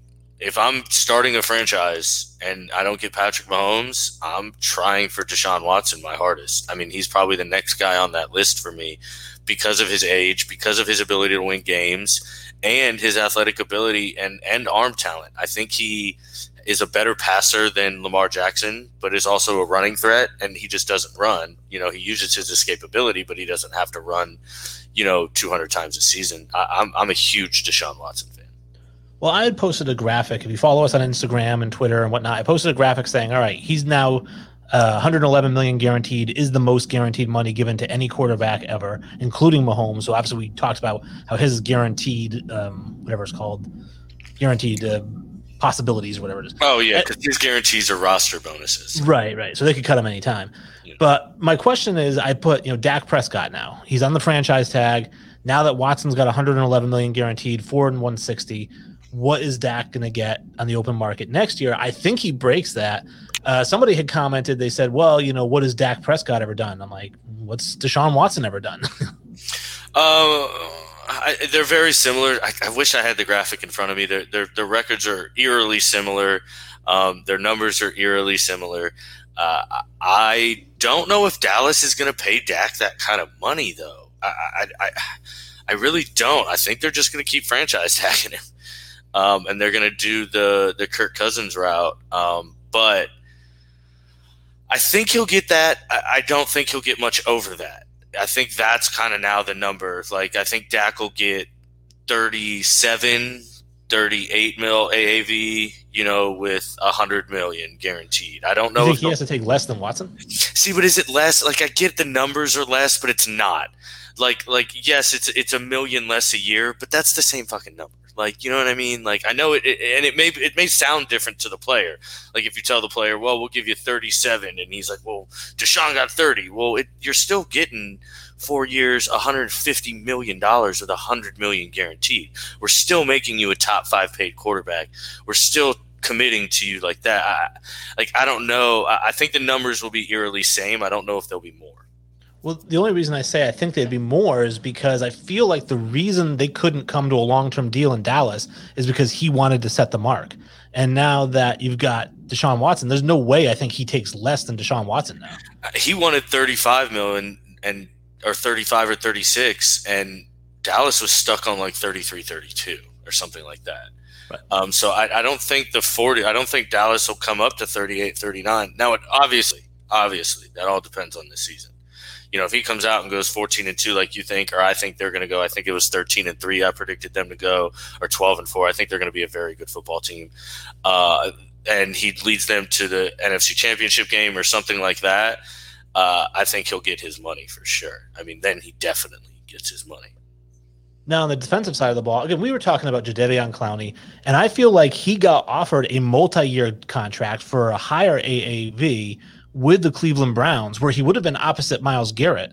if I'm starting a franchise and I don't get Patrick Mahomes, I'm trying for Deshaun Watson my hardest. I mean, he's probably the next guy on that list for me because of his age, because of his ability to win games, and his athletic ability and, and arm talent. I think he is a better passer than Lamar Jackson, but is also a running threat, and he just doesn't run. You know, he uses his escapability, but he doesn't have to run, you know, two hundred times a season. I, I'm I'm a huge Deshaun Watson fan. Well, I had posted a graphic. If you follow us on Instagram and Twitter and whatnot, I posted a graphic saying, all right, he's now uh, one hundred eleven million dollars guaranteed, is the most guaranteed money given to any quarterback ever, including Mahomes. So obviously we talked about how his guaranteed, um, whatever it's called, guaranteed uh, possibilities or whatever it is. Oh, yeah, because his guarantees are roster bonuses. Right, right. So they could cut him any time. Yeah. But my question is, I put, you know, Dak Prescott now. He's on the franchise tag. Now that Watson's got one hundred eleven million dollars guaranteed, four and one sixty, what is Dak going to get on the open market next year? I think he breaks that. Uh, somebody had commented, they said, well, you know, what has Dak Prescott ever done? I'm like, what's Deshaun Watson ever done? uh, I, they're very similar. I, I wish I had the graphic in front of me. Their, their, their records are eerily similar. Um, their numbers are eerily similar. Uh, I don't know if Dallas is going to pay Dak that kind of money, though. I, I, I, I really don't. I think they're just going to keep franchise tagging him. Um, and they're going to do the, the Kirk Cousins route. Um, but I think he'll get that. I, I don't think he'll get much over that. I think that's kind of now the number. Like, I think Dak will get thirty-seven, thirty-eight mil A A V, you know, with one hundred million guaranteed. I don't know. You think if he has to take less than Watson? See, but is it less? Like, I get the numbers are less, but it's not. Like, like yes, it's it's a million less a year, but that's the same fucking number. Like, you know what I mean? Like, I know it, it and it may it may sound different to the player. Like, if you tell the player, well, we'll give you thirty-seven, and he's like, well, Deshaun got thirty. Well, it, you're still getting four years, one hundred fifty million dollars with one hundred million dollars guaranteed. We're still making you a top five paid quarterback. We're still committing to you like that. I, like, I don't know. I, I think the numbers will be eerily same. I don't know if there'll be more. Well, the only reason I say I think there'd be more is because I feel like the reason they couldn't come to a long-term deal in Dallas is because he wanted to set the mark. And now that you've got Deshaun Watson, there's no way I think he takes less than Deshaun Watson now. He wanted thirty-five million and or thirty-five or thirty-six, and Dallas was stuck on like thirty-three, thirty-two or something like that. Right. Um, so I, I don't think the forty. I don't think Dallas will come up to thirty-eight, thirty-nine. Now, it, obviously, obviously, that all depends on this season. You know, if he comes out and goes fourteen and two like you think, or I think they're going to go, I think it was thirteen and three I predicted them to go, or twelve and four. I think they're going to be a very good football team. Uh, and he leads them to the N F C Championship game or something like that. Uh, I think he'll get his money for sure. I mean, then he definitely gets his money. Now, on the defensive side of the ball, again, we were talking about Jadeveon Clowney, and I feel like he got offered a multi-year contract for a higher A A V with the Cleveland Browns, where he would have been opposite Myles Garrett.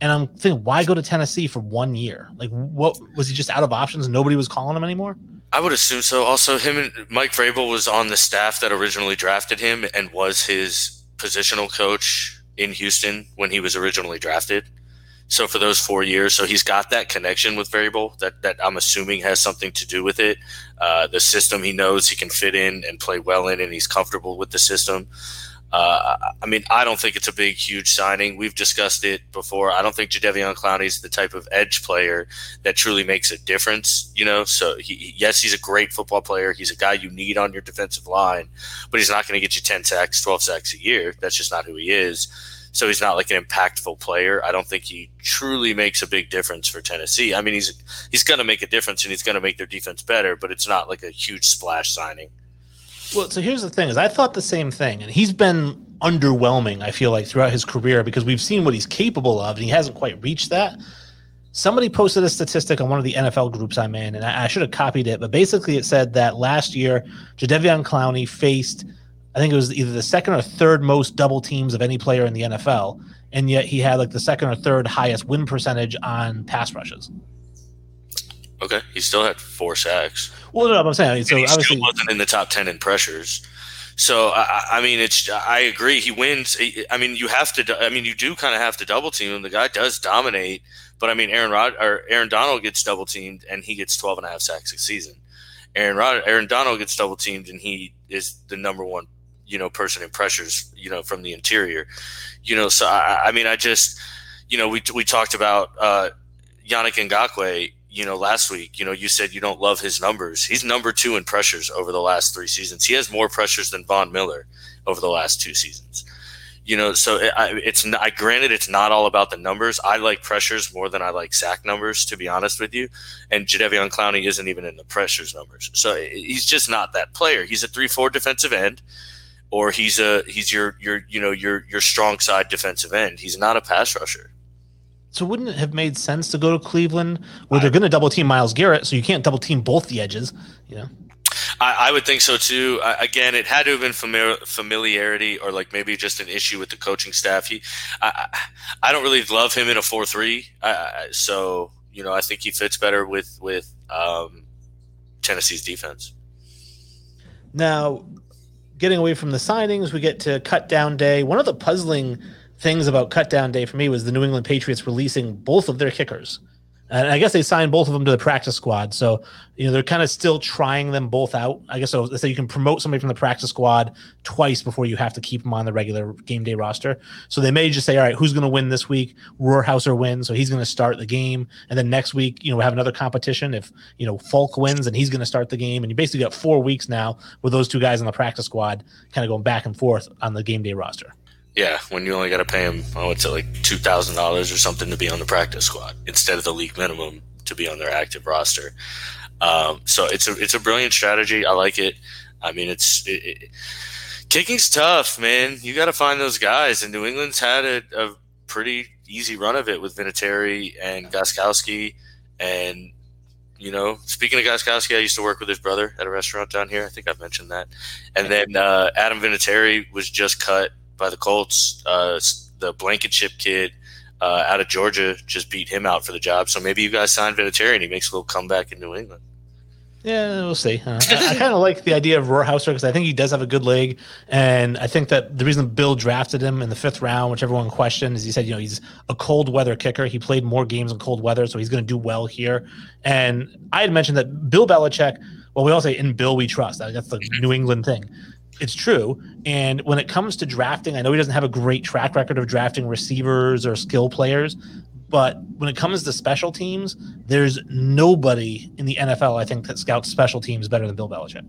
And I'm thinking, why go to Tennessee for one year? Like, what was he just out of options? Nobody was calling him anymore? I would assume so. Also, him and Mike Vrabel was on the staff that originally drafted him and was his positional coach in Houston when he was originally drafted. So for those four years, so he's got that connection with Vrabel that, that I'm assuming has something to do with it. Uh, the system he knows he can fit in and play well in, and he's comfortable with the system. Uh, I mean, I don't think it's a big, huge signing. We've discussed it before. I don't think Jadeveon Clowney is the type of edge player that truly makes a difference, you know? So, he, yes, he's a great football player. He's a guy you need on your defensive line, but he's not going to get you ten sacks, twelve sacks a year. That's just not who he is. So he's not like an impactful player. I don't think he truly makes a big difference for Tennessee. I mean, he's he's going to make a difference, and he's going to make their defense better, but it's not like a huge splash signing. Well, so here's the thing is I thought the same thing, and he's been underwhelming, I feel like, throughout his career because we've seen what he's capable of, and he hasn't quite reached that. Somebody posted a statistic on one of the N F L groups I'm in, and I, I should have copied it, but basically it said that last year Jadeveon Clowney faced, I think it was either the second or third most double teams of any player in the N F L, and yet he had like the second or third highest win percentage on pass rushes. Okay, he still had four sacks. Well, no, I'm saying so. And he obviously still wasn't in the top ten in pressures. So I, I mean, it's I agree. He wins. I mean, you have to. I mean, you do kind of have to double team him. The guy does dominate, but I mean, Aaron Rod or Aaron Donald gets double teamed and he gets twelve and a half sacks a season. Aaron Rod Aaron Donald gets double teamed and he is the number one, you know, person in pressures, you know, from the interior, you know. So I, I mean, I just, you know, we we talked about uh, Yannick Ngakoue. you know, last week, you know, you said you don't love his numbers. He's number two in pressures over the last three seasons. He has more pressures than Von Miller over the last two seasons. You know, so it, I, it's I granted it's not all about the numbers. I like pressures more than I like sack numbers, to be honest with you. And Jadeveon Clowney isn't even in the pressures numbers, so he's just not that player. He's a three four defensive end, or he's a he's your your you know your your strong side defensive end. He's not a pass rusher. So wouldn't it have made sense to go to Cleveland where I, they're going to double team Myles Garrett, so you can't double team both the edges, you know? I, I would think so too. I, again, it had to have been familiar, familiarity or like maybe just an issue with the coaching staff. He, I, I, I don't really love him in a four three. I, so, you know, I think he fits better with, with um, Tennessee's defense. Now, getting away from the signings, we get to cut down day. One of the puzzling things about cutdown day for me was the New England Patriots releasing both of their kickers. And I guess they signed both of them to the practice squad. So, you know, they're kind of still trying them both out. I guess so. So you can promote somebody from the practice squad twice before you have to keep them on the regular game day roster. So they may just say, all right, who's going to win this week? Rohrhauser wins, so he's going to start the game. And then next week, you know, we have another competition. If, you know, Falk wins, and he's going to start the game. And you basically got four weeks now with those two guys on the practice squad kind of going back and forth on the game day roster. Yeah, when you only got to pay him, oh, it's like two thousand dollars or something to be on the practice squad instead of the league minimum to be on their active roster. Um, so it's a it's a brilliant strategy. I like it. I mean, it's it, it, kicking's tough, man. You got to find those guys, and New England's had a, a pretty easy run of it with Vinatieri and Gostkowski. And you know, speaking of Gostkowski, I used to work with his brother at a restaurant down here. I think I've mentioned that. And then uh, Adam Vinatieri was just cut by the Colts. Uh, the Blankenship kid uh, out of Georgia just beat him out for the job. So maybe you guys sign Vinatieri and he makes a little comeback in New England. Yeah, we'll see. Uh, I, I kind of like the idea of Rohrhauser because I think he does have a good leg. And I think that the reason Bill drafted him in the fifth round, which everyone questioned, is he said, you know, he's a cold weather kicker. He played more games in cold weather, so he's going to do well here. And I had mentioned that Bill Belichick, well, we all say in Bill we trust. That's the New England thing. It's true. And when it comes to drafting, I know he doesn't have a great track record of drafting receivers or skill players, but when it comes to special teams, there's nobody in the N F L, I think, that scouts special teams better than Bill Belichick.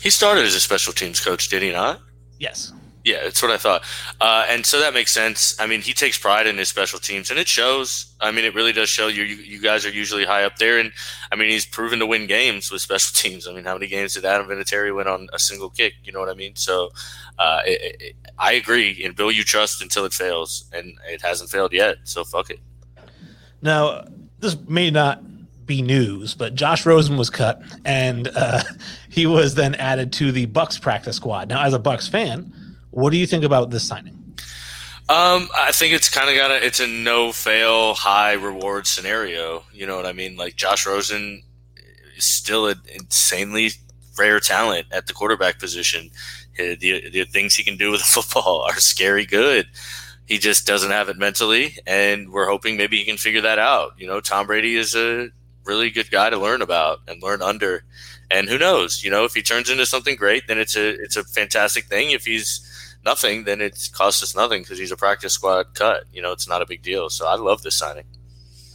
He started as a special teams coach, did he not? Yes. Yeah, that's what I thought. Uh, and so that makes sense. I mean, he takes pride in his special teams, and it shows. I mean, it really does show. You you, you guys are usually high up there, and, I mean, he's proven to win games with special teams. I mean, how many games did Adam Vinatieri win on a single kick? You know what I mean? So uh, it, it, I agree. And Bill, you trust until it fails, and it hasn't failed yet, so fuck it. Now, this may not be news, but Josh Rosen was cut, and uh, he was then added to the Bucs practice squad. Now, as a Bucs fan, what do you think about this signing? Um, I think it's kind of got a, it's a no fail, high reward scenario. You know what I mean? Like Josh Rosen is still an insanely rare talent at the quarterback position. The, the things he can do with football are scary good. He just doesn't have it mentally, and we're hoping maybe he can figure that out. You know, Tom Brady is a really good guy to learn about and learn under. And who knows? You know, if he turns into something great, then it's a it's a fantastic thing. If he's nothing, then it costs us nothing because he's a practice squad cut. You know, it's not a big deal. So I love this signing.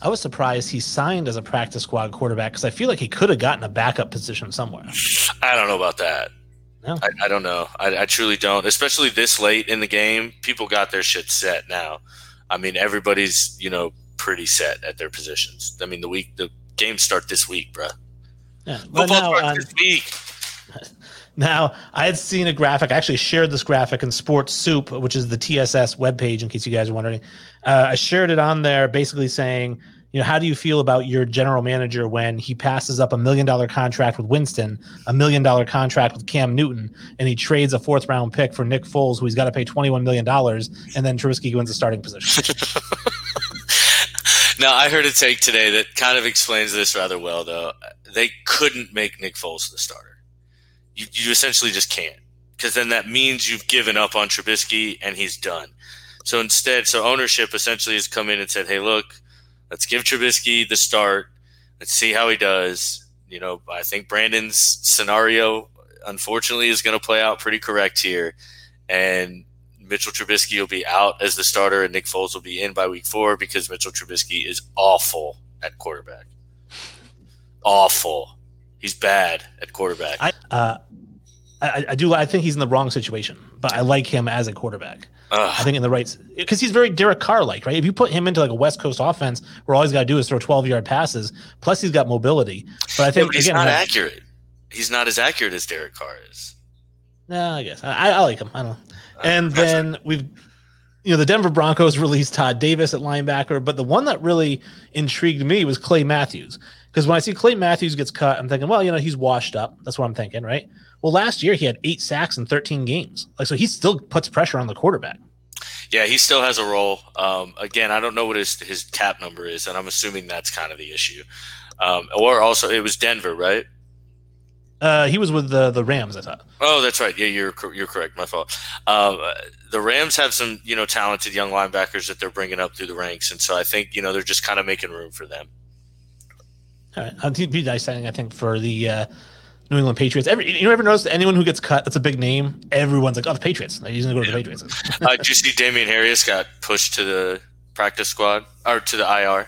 I was surprised he signed as a practice squad quarterback because I feel like he could have gotten a backup position somewhere. I don't know about that. No. I, I don't know. I, I truly don't. Especially this late in the game, people got their shit set now. I mean, everybody's, you know, pretty set at their positions. I mean, the week the games start this week, bro. Yeah. Well, Football now, starts um, this week. Now, I had seen a graphic. I actually shared this graphic in Sports Soup, which is the T S S webpage, in case you guys are wondering. Uh, I shared it on there basically saying, you know, how do you feel about your general manager when he passes up a million-dollar contract with Winston, a million-dollar contract with Cam Newton, and he trades a fourth-round pick for Nick Foles, who he's got to pay twenty-one million dollars, and then Trubisky wins the starting position? Now, I heard a take today that kind of explains this rather well, though. They couldn't make Nick Foles the starter. You, you essentially just can't, because then that means you've given up on Trubisky and he's done. So instead, so ownership essentially has come in and said, hey, look, let's give Trubisky the start. Let's see how he does. You know, I think Brandon's scenario, unfortunately, is going to play out pretty correct here. And Mitchell Trubisky will be out as the starter and Nick Foles will be in by week four because Mitchell Trubisky is awful at quarterback. awful. He's bad at quarterback. I, uh, I, I do. I think he's in the wrong situation, but I like him as a quarterback. Ugh. I think in the right – because he's very Derek Carr-like, right? If you put him into like a West Coast offense where all he's got to do is throw twelve-yard passes, plus he's got mobility. But I think no, – he's again, not like, accurate. He's not as accurate as Derek Carr is. No, I guess. I, I like him. I don't know. Uh, and then right. we've – You know, the Denver Broncos released Todd Davis at linebacker, but the one that really intrigued me was Clay Matthews. Because when I see Clay Matthews gets cut, I'm thinking, well, you know, he's washed up. That's what I'm thinking, right? Well, last year he had eight sacks in thirteen games. Like, so he still puts pressure on the quarterback. Yeah, he still has a role. Um, again, I don't know what his, his cap number is, and I'm assuming that's kind of the issue. Um, or also, it was Denver, right? Uh, he was with the the Rams, I thought. Oh, that's right. Yeah, you're you're correct. My fault. Um, the Rams have some, you know, talented young linebackers that they're bringing up through the ranks, and so I think, you know, they're just kind of making room for them. All right, it'd be exciting, I think, for the uh, New England Patriots. Every you ever notice anyone who gets cut? That's a big name. Everyone's like, oh, the Patriots. They're usually going to go to yeah. the Patriots. uh, did you see Damian Harris got pushed to the practice squad or to the I R?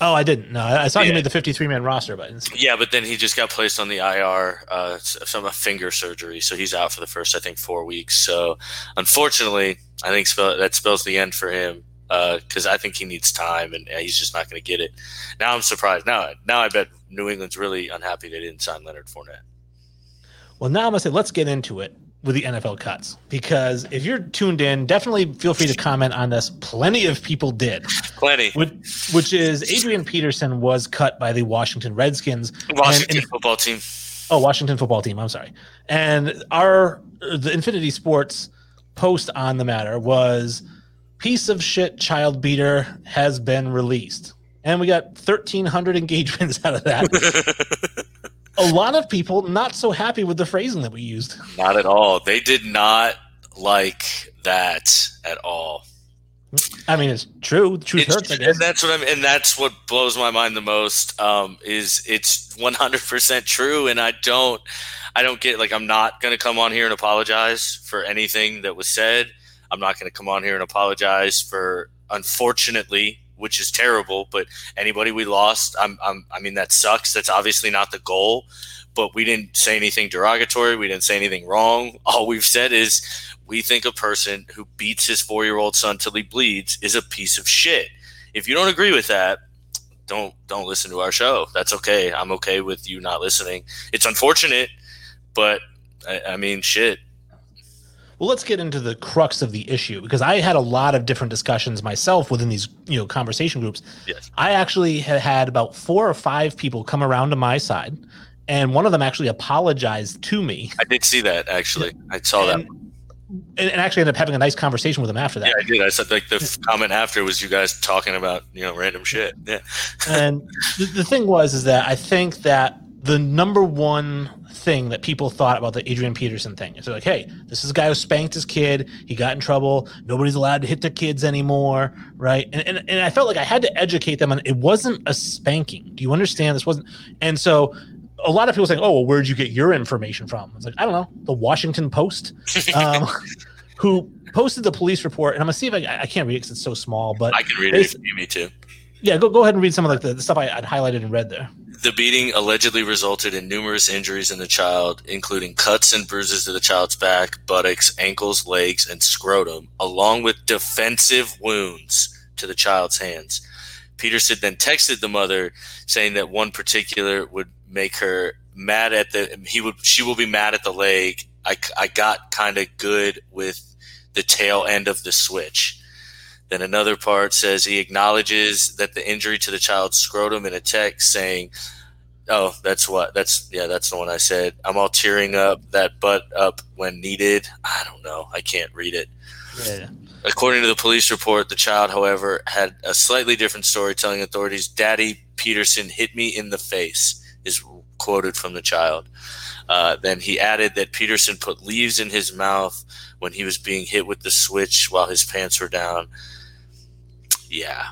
Oh, I didn't. No, I saw yeah. he made the fifty-three man roster, but yeah, but then he just got placed on the I R, uh, some finger surgery, so he's out for the first, I think, four weeks. So, unfortunately, I think spell, that spells the end for him because uh, I think he needs time, and he's just not going to get it. Now I'm surprised. Now, now I bet New England's really unhappy they didn't sign Leonard Fournette. Well, now I'm gonna say let's get into it with the N F L cuts, because if you're tuned in, definitely feel free to comment on this. Plenty of people did. Plenty. Which, which is Adrian Peterson was cut by the Washington Redskins. Washington and, and, football team. Oh, Washington football team. I'm sorry. And our the Infinity Sports post on the matter was piece of shit child beater has been released. And we got thirteen hundred engagements out of that. A lot of people not so happy with the phrasing that we used. Not at all. They did not like that at all. I mean, it's true. The truth it's, hurts, I guess. And that's what I'm, and that's what blows my mind the most. Um, is it's one hundred percent true, and I don't, I don't get. Like, I'm not going to come on here and apologize for anything that was said. I'm not going to come on here and apologize for, unfortunately, which is terrible, but anybody we lost, I'm, I'm, I mean, that sucks. That's obviously not the goal, but we didn't say anything derogatory. We didn't say anything wrong. All we've said is we think a person who beats his four-year-old son till he bleeds is a piece of shit. If you don't agree with that, don't don't listen to our show. That's okay. I'm okay with you not listening. It's unfortunate, but, I, I mean, shit. Well, let's get into the crux of the issue, because I had a lot of different discussions myself within these, you know, conversation groups. Yes. I actually had had about four or five people come around to my side, and one of them actually apologized to me. I did see that, actually. I saw and, that. And, and actually ended up having a nice conversation with him after that. Yeah, I did. I said, like, the comment after was you guys talking about, you know, random shit. Yeah. And the, the thing was is that I think that the number one thing that people thought about the Adrian Peterson thing is, they're like, hey, this is a guy who spanked his kid. He got in trouble. Nobody's allowed to hit their kids anymore, right? And, and and I felt like I had to educate them on it wasn't a spanking. Do you understand? This wasn't. And so a lot of people saying, oh, well, where'd you get your information from? I was like, I don't know, the Washington Post, um, who posted the police report. And I'm going to see if I, I can't read it because it's so small. But I can read it if you need to. Yeah, go go ahead and read some of like the, the stuff I, I'd highlighted and read there. The beating allegedly resulted in numerous injuries in the child, including cuts and bruises to the child's back, buttocks, ankles, legs, and scrotum, along with defensive wounds to the child's hands. Peterson then texted the mother, saying that one particular would make her mad at the he would she will be mad at the leg. I, I got kind of good with the tail end of the switch. Then another part says he acknowledges that the injury to the child's scrotum in a text saying, oh, that's what, that's, yeah, that's the one I said. I'm all tearing up, that butt up when needed. I don't know. I can't read it. Yeah. According to the police report, the child, however, had a slightly different story, telling authorities, Daddy Peterson hit me in the face, is quoted from the child. Uh, then he added that Peterson put leaves in his mouth when he was being hit with the switch while his pants were down. Yeah.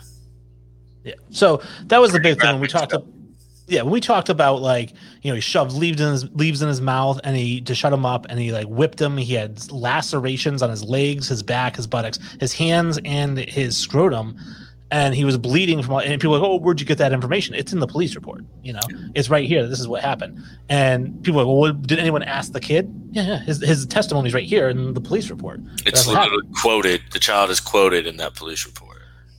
Yeah. So that was Pretty the big thing when we talked about, yeah, when we talked about, like, you know, he shoved leaves in his leaves in his mouth and he to shut him up, and he like whipped him. He had lacerations on his legs, his back, his buttocks, his hands, and his scrotum. and he was bleeding from all, and people were like, oh, where'd you get that information? It's in the police report. You know, it's right here. This is what happened. And people are like, well, what, did anyone ask the kid? Yeah, yeah. His, his testimony is right here in the police report. It's literally quoted. The child is quoted in that police report.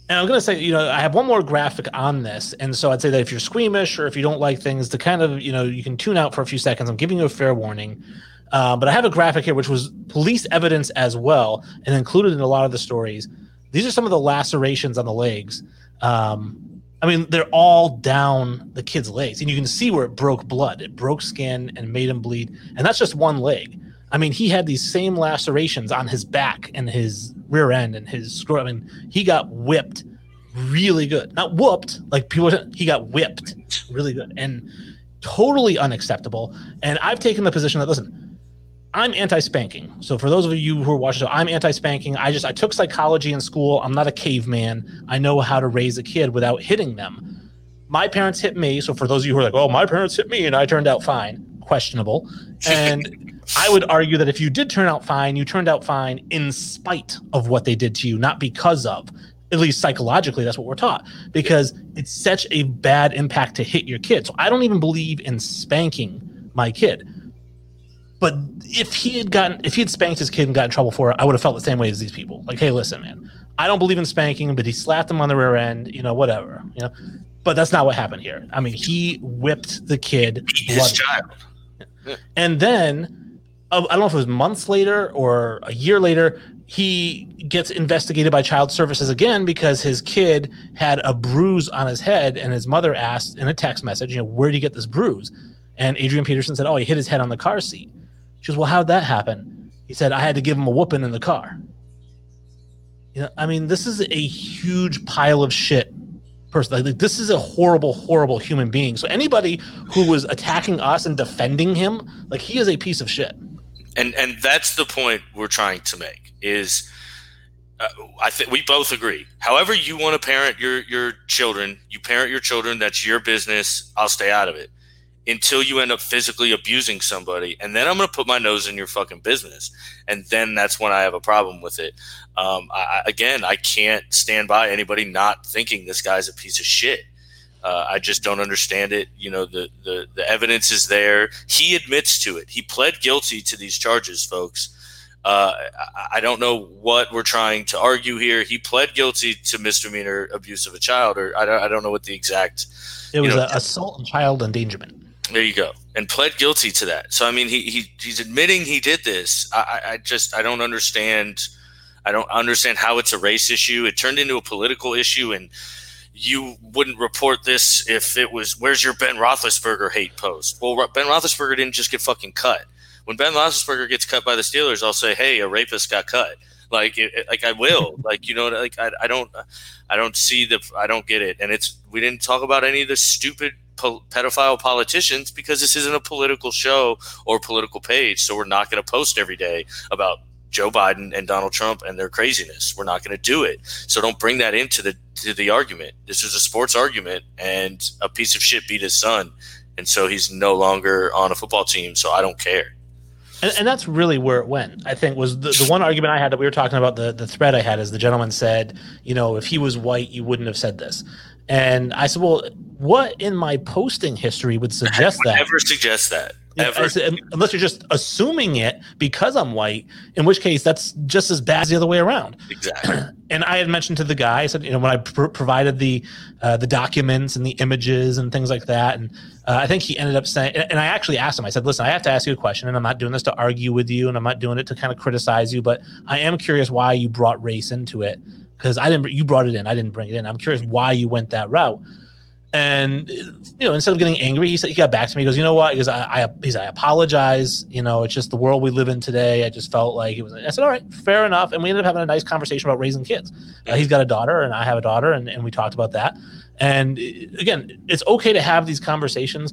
And I'm going to say, you know, I have one more graphic on this. And so I'd say that if you're squeamish or if you don't like things to kind of, you know, you can tune out for a few seconds. I'm giving you a fair warning. Uh, but I have a graphic here, which was police evidence as well and included in a lot of the stories. These are some of the lacerations on the legs. Um, I mean, they're all down the kid's legs. And you can see where it broke blood. It broke skin and made him bleed. And that's just one leg. I mean, he had these same lacerations on his back and his rear end and his scrotum. I mean, he got whipped really good. Not whooped. Like, people, he got whipped really good. And totally unacceptable. And I've taken the position that, listen, I'm anti-spanking. So for those of you who are watching, so I'm anti-spanking. I just I took psychology in school. I'm not a caveman. I know how to raise a kid without hitting them. My parents hit me. So for those of you who are like, oh, my parents hit me and I turned out fine, questionable. And I would argue that if you did turn out fine, you turned out fine in spite of what they did to you, not because of. At least psychologically, that's what we're taught, because it's such a bad impact to hit your kid. So I don't even believe in spanking my kid. But if he had gotten, if he had spanked his kid and got in trouble for it, I would have felt the same way as these people. Like, hey, listen, man, I don't believe in spanking, but he slapped him on the rear end, you know, whatever, you know. But that's not what happened here. I mean, he whipped the kid, his child, yeah. And then I don't know if it was months later or a year later, he gets investigated by child services again because his kid had a bruise on his head, and his mother asked in a text message, you know, where did you get this bruise? And Adrian Peterson said, oh, he hit his head on the car seat. She goes, well, how'd that happen? He said, I had to give him a whooping in the car. You know, I mean, this is a huge pile of shit person. Like, like, this is a horrible, horrible human being. So anybody who was attacking us and defending him, like, he is a piece of shit. And and that's the point we're trying to make is uh, I think we both agree. However you want to parent your, your children, you parent your children. That's your business. I'll stay out of it. Until you end up physically abusing somebody, and then I'm going to put my nose in your fucking business, and then that's when I have a problem with it. Um, I, again, I can't stand by anybody not thinking this guy's a piece of shit. Uh, I just don't understand it. You know, the, the the evidence is there. He admits to it. He pled guilty to these charges, folks. Uh, I, I don't know what we're trying to argue here. He pled guilty to misdemeanor abuse of a child, or I don't, I don't know what the exact. It was you know, an assault and child endangerment. There you go. And pled guilty to that. So, I mean, he, he he's admitting he did this. I, I just I don't understand. I don't understand how it's a race issue. It turned into a political issue. And you wouldn't report this if it was, where's your Ben Roethlisberger hate post? Well, Ben Roethlisberger didn't just get fucking cut. When Ben Roethlisberger gets cut by the Steelers, I'll say, hey, a rapist got cut. Like, it, like I will, like, you know, like I, I don't, I don't see the, I don't get it. And it's, we didn't talk about any of the stupid po- pedophile politicians because this isn't a political show or political page. So we're not going to post every day about Joe Biden and Donald Trump and their craziness. We're not going to do it. So don't bring that into the, to the argument. This is a sports argument, and a piece of shit beat his son. And so he's no longer on a football team. So I don't care. And, and that's really where it went, I think, was the, the one argument I had that we were talking about, the, the thread I had is the gentleman said, you know, if he was white, you wouldn't have said this. And I said, well, what in my posting history would suggest I would that? Never suggest that. Ever. Said, unless you're just assuming it because I'm white, in which case that's just as bad as the other way around. Exactly. And I had mentioned to the guy, I said, you know, when I pr- provided the uh, the documents and the images and things like that, and uh, I think he ended up saying, and, and I actually asked him, I said, listen, I have to ask you a question, and I'm not doing this to argue with you, and I'm not doing it to kind of criticize you, but I am curious why you brought race into it, because I didn't. You brought it in, I didn't bring it in. I'm curious why you went that route. And, you know, instead of getting angry, he said, he got back to me. He goes, you know what? He goes, I, I, he said, I apologize. You know, it's just the world we live in today. I just felt like it was, I said, all right, fair enough. And we ended up having a nice conversation about raising kids. Uh, he's got a daughter and I have a daughter, and, and we talked about that. And again, it's okay to have these conversations.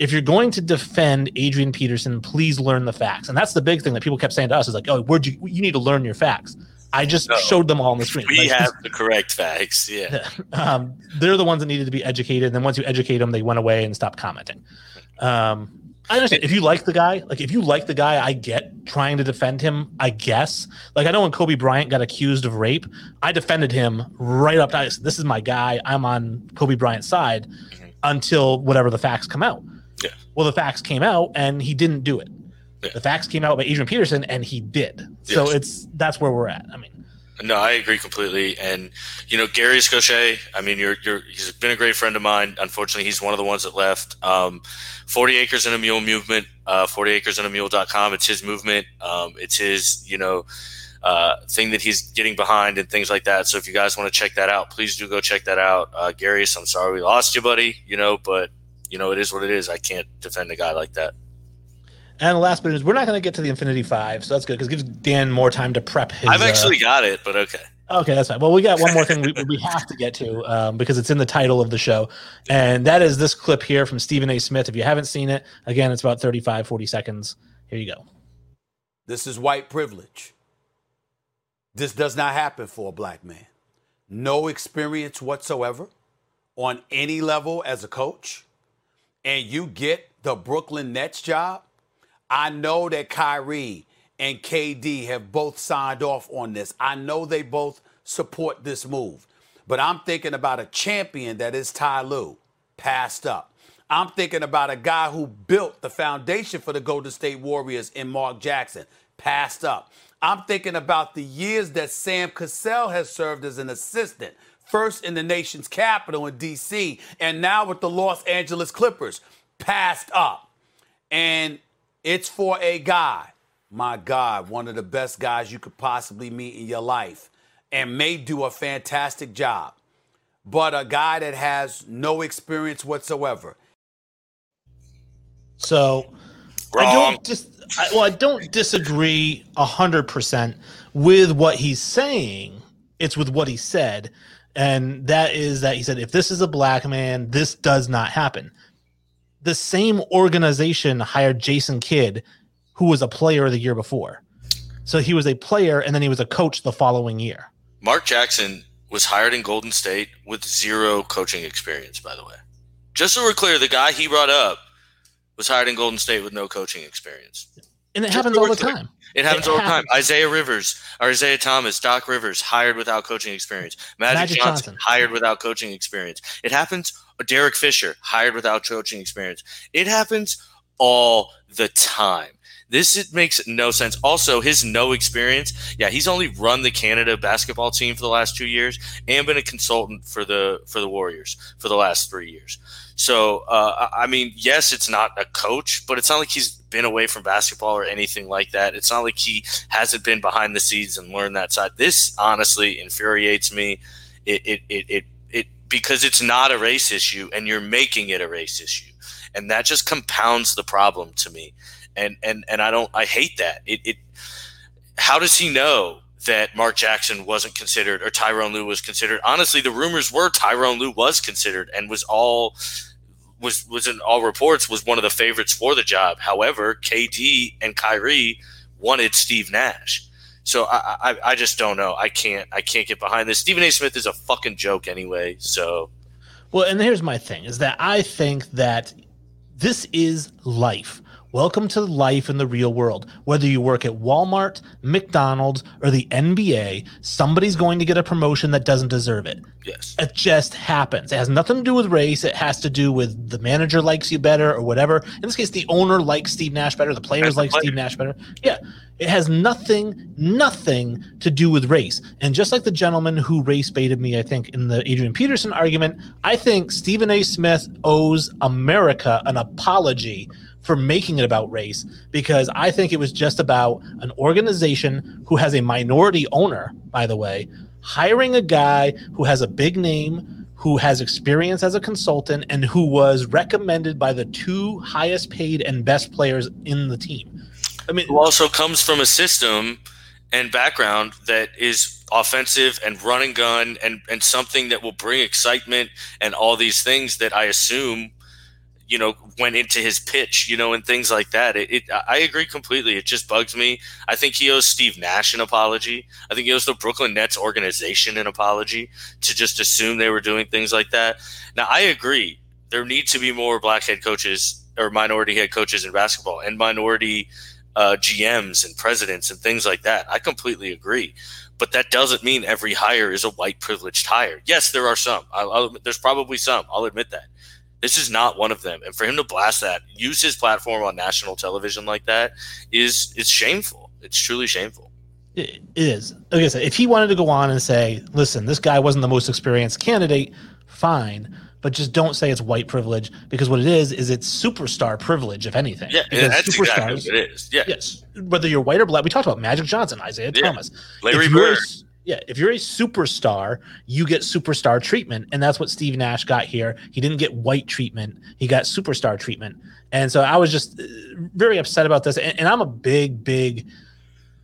If you're going to defend Adrian Peterson, please learn the facts. And that's the big thing that people kept saying to us is like, oh, where'd you, you need to learn your facts. I just no, showed them all on the screen. We like, have the correct facts, yeah. Um, they're the ones that needed to be educated, and then once you educate them, they went away and stopped commenting. Um, I understand if you like the guy, like if you like the guy, I get trying to defend him, I guess. Like I know when Kobe Bryant got accused of rape, I defended him right up. I said, this is my guy. I'm on Kobe Bryant's side mm-hmm. until whatever the facts come out. Yeah. Well, the facts came out and he didn't do it. Yeah. The facts came out by Adrian Peterson and he did. Yes. So it's that's where we're at. I mean. No, I agree completely. And, you know, Gary Scochet, I mean, you're, you're, he's been a great friend of mine. Unfortunately, he's one of the ones that left. Um, forty Acres and a Mule movement, uh, forty acres and a mule dot com. It's his movement. Um, it's his, you know, uh, thing that he's getting behind and things like that. So if you guys want to check that out, please do go check that out. Uh, Gary, I'm sorry we lost you, buddy, you know, but, you know, it is what it is. I can't defend a guy like that. And the last bit is we're not going to get to the Infinity Five, so that's good because it gives Dan more time to prep his. I've actually uh, got it, but okay. Okay, that's fine. Well, we got one more thing we, we have to get to um, because it's in the title of the show, and that is this clip here from Stephen A. Smith. If you haven't seen it, again, it's about thirty-five, forty seconds. Here you go. This is white privilege. This does not happen for a black man. No experience whatsoever on any level as a coach, and you get the Brooklyn Nets job. I know that Kyrie and K D have both signed off on this. I know they both support this move. But I'm thinking about a champion that is Ty Lue, passed up. I'm thinking about a guy who built the foundation for the Golden State Warriors in Mark Jackson, passed up. I'm thinking about the years that Sam Cassell has served as an assistant, first in the nation's capital in D C, and now with the Los Angeles Clippers, passed up. And it's for a guy, my God, one of the best guys you could possibly meet in your life and may do a fantastic job, but a guy that has no experience whatsoever. So Wrong. I don't just, I, well, I don't disagree a hundred percent with what he's saying. It's with what he said. And that is that he said, if this is a black man, this does not happen. The same organization hired Jason Kidd, who was a player the year before. So he was a player, and then he was a coach the following year. Mark Jackson was hired in Golden State with zero coaching experience, by the way. Just so we're clear, the guy he brought up was hired in Golden State with no coaching experience. And it Just happens so all the clear. time. It happens it all happens. the time. Isaiah Rivers, Isaiah Thomas, Doc Rivers, hired without coaching experience. Magic, Magic Johnson, Johnson, hired without coaching experience. It happens Derek Fisher, hired without coaching experience. It happens all the time. This it makes no sense. Also, his no experience. Yeah, he's only run the Canada basketball team for the last two years and been a consultant for the for the Warriors for the last three years. So, uh, I mean, yes, it's not a coach, but it's not like he's been away from basketball or anything like that. It's not like he hasn't been behind the scenes and learned that side. This honestly infuriates me. It it it. it Because it's not a race issue, and you're making it a race issue, and that just compounds the problem to me. And and and I don't, I hate that. It, it how does he know that Mark Jackson wasn't considered or Tyronn Lue was considered? Honestly, the rumors were Tyronn Lue was considered and was all was was in all reports was one of the favorites for the job. However, K D and Kyrie wanted Steve Nash. So I, I I just don't know. I can't I can't get behind this. Stephen A. Smith is a fucking joke anyway. So, well, and here's my thing is that I think that this is life. Welcome to life in the real world. Whether you work at Walmart, McDonald's, or the N B A, somebody's going to get a promotion that doesn't deserve it. Yes. It just happens. It has nothing to do with race. It has to do with the manager likes you better or whatever. In this case, the owner likes Steve Nash better. The players like Steve Nash better. Yeah. It has nothing, nothing to do with race. And just like the gentleman who race baited me, I think, in the Adrian Peterson argument, I think Stephen A. Smith owes America an apology for making it about race, because I think it was just about an organization who has a minority owner, by the way, hiring a guy who has a big name, who has experience as a consultant, and who was recommended by the two highest paid and best players in the team. I mean, who also comes from a system and background that is offensive and run and gun and, and something that will bring excitement and all these things that I assume you know, went into his pitch, you know, and things like that. It, it, I agree completely. It just bugs me. I think he owes Steve Nash an apology. I think he owes the Brooklyn Nets organization an apology to just assume they were doing things like that. Now, I agree. There need to be more black head coaches or minority head coaches in basketball and minority uh, G Ms and presidents and things like that. I completely agree. But that doesn't mean every hire is a white privileged hire. Yes, there are some. I'll, I'll, there's probably some. I'll admit that. This is not one of them. And for him to blast that, use his platform on national television like that is it's shameful. It's truly shameful. It is. Like I said, if he wanted to go on and say, listen, this guy wasn't the most experienced candidate, fine. But just don't say it's white privilege, because what it is is it's superstar privilege, if anything. Yeah, because that's superstars, exactly what it is. Yeah. Yes. Whether you're white or black, we talked about Magic Johnson, Isaiah yeah. Thomas. Larry Bird. Yeah, if you're a superstar, you get superstar treatment, and that's what Steve Nash got here. He didn't get white treatment. He got superstar treatment. And so I was just very upset about this, and, and I'm a big, big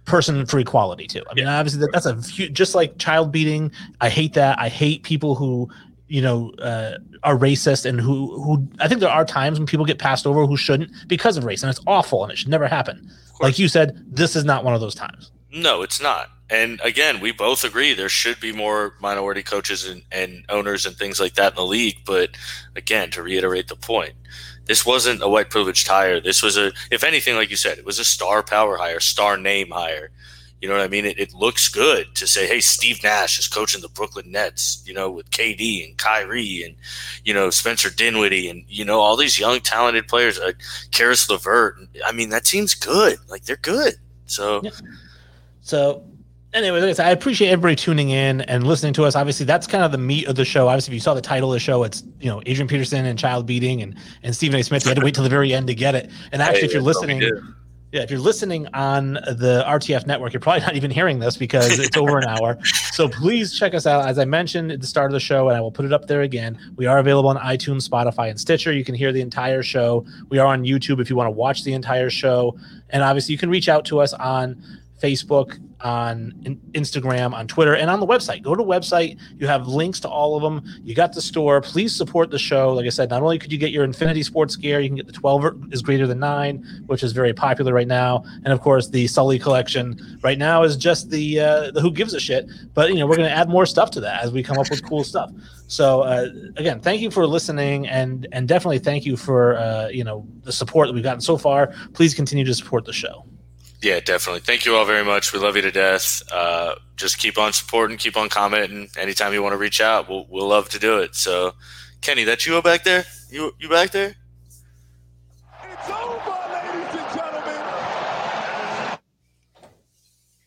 person for equality, too. I mean, yeah. obviously, that, that's a few, just like child beating. I hate that. I hate people who – you know, uh, are racist and who, who I think there are times when people get passed over who shouldn't because of race, and it's awful and it should never happen. Like you said, this is not one of those times. No, it's not. And again, we both agree there should be more minority coaches and, and owners and things like that in the league. But again, to reiterate the point, this wasn't a white privileged hire. This was a, if anything, like you said, it was a star power hire, star name hire. You know what I mean? It, it looks good to say, hey, Steve Nash is coaching the Brooklyn Nets, you know, with K D and Kyrie and, you know, Spencer Dinwiddie and, you know, all these young, talented players like Karis LeVert. I mean, that seems good. Like, they're good. So, yeah. So, anyway, like I said, I appreciate everybody tuning in and listening to us. Obviously, that's kind of the meat of the show. Obviously, if you saw the title of the show, it's, you know, Adrian Peterson and child beating and, and Stephen A. Smith. You had to wait till the very end to get it. And actually, hey, if you're listening... Yeah, if you're listening on the R T F network, you're probably not even hearing this because it's over an hour. So please check us out. As I mentioned at the start of the show, and I will put it up there again, we are available on iTunes, Spotify, and Stitcher. You can hear the entire show. We are on YouTube if you want to watch the entire show. And obviously, you can reach out to us on Facebook, on Instagram, on Twitter, and on the website. Go to the website. You have links to all of them. You got the store. Please support the show. Like I said, not only could you get your Infinity Sports gear, you can get the twelve is greater than nine, which is very popular right now. And, of course, the Sully collection right now is just the, uh, the who gives a shit. But, you know, we're going to add more stuff to that as we come up with cool stuff. So, uh, again, thank you for listening, and and definitely thank you for, uh, you know, the support that we've gotten so far. Please continue to support the show. Yeah, definitely. Thank you all very much. We love you to death. Uh, just keep on supporting, keep on commenting. Anytime you want to reach out, we'll, we'll love to do it. So, Kenny, that you back there? You you back there?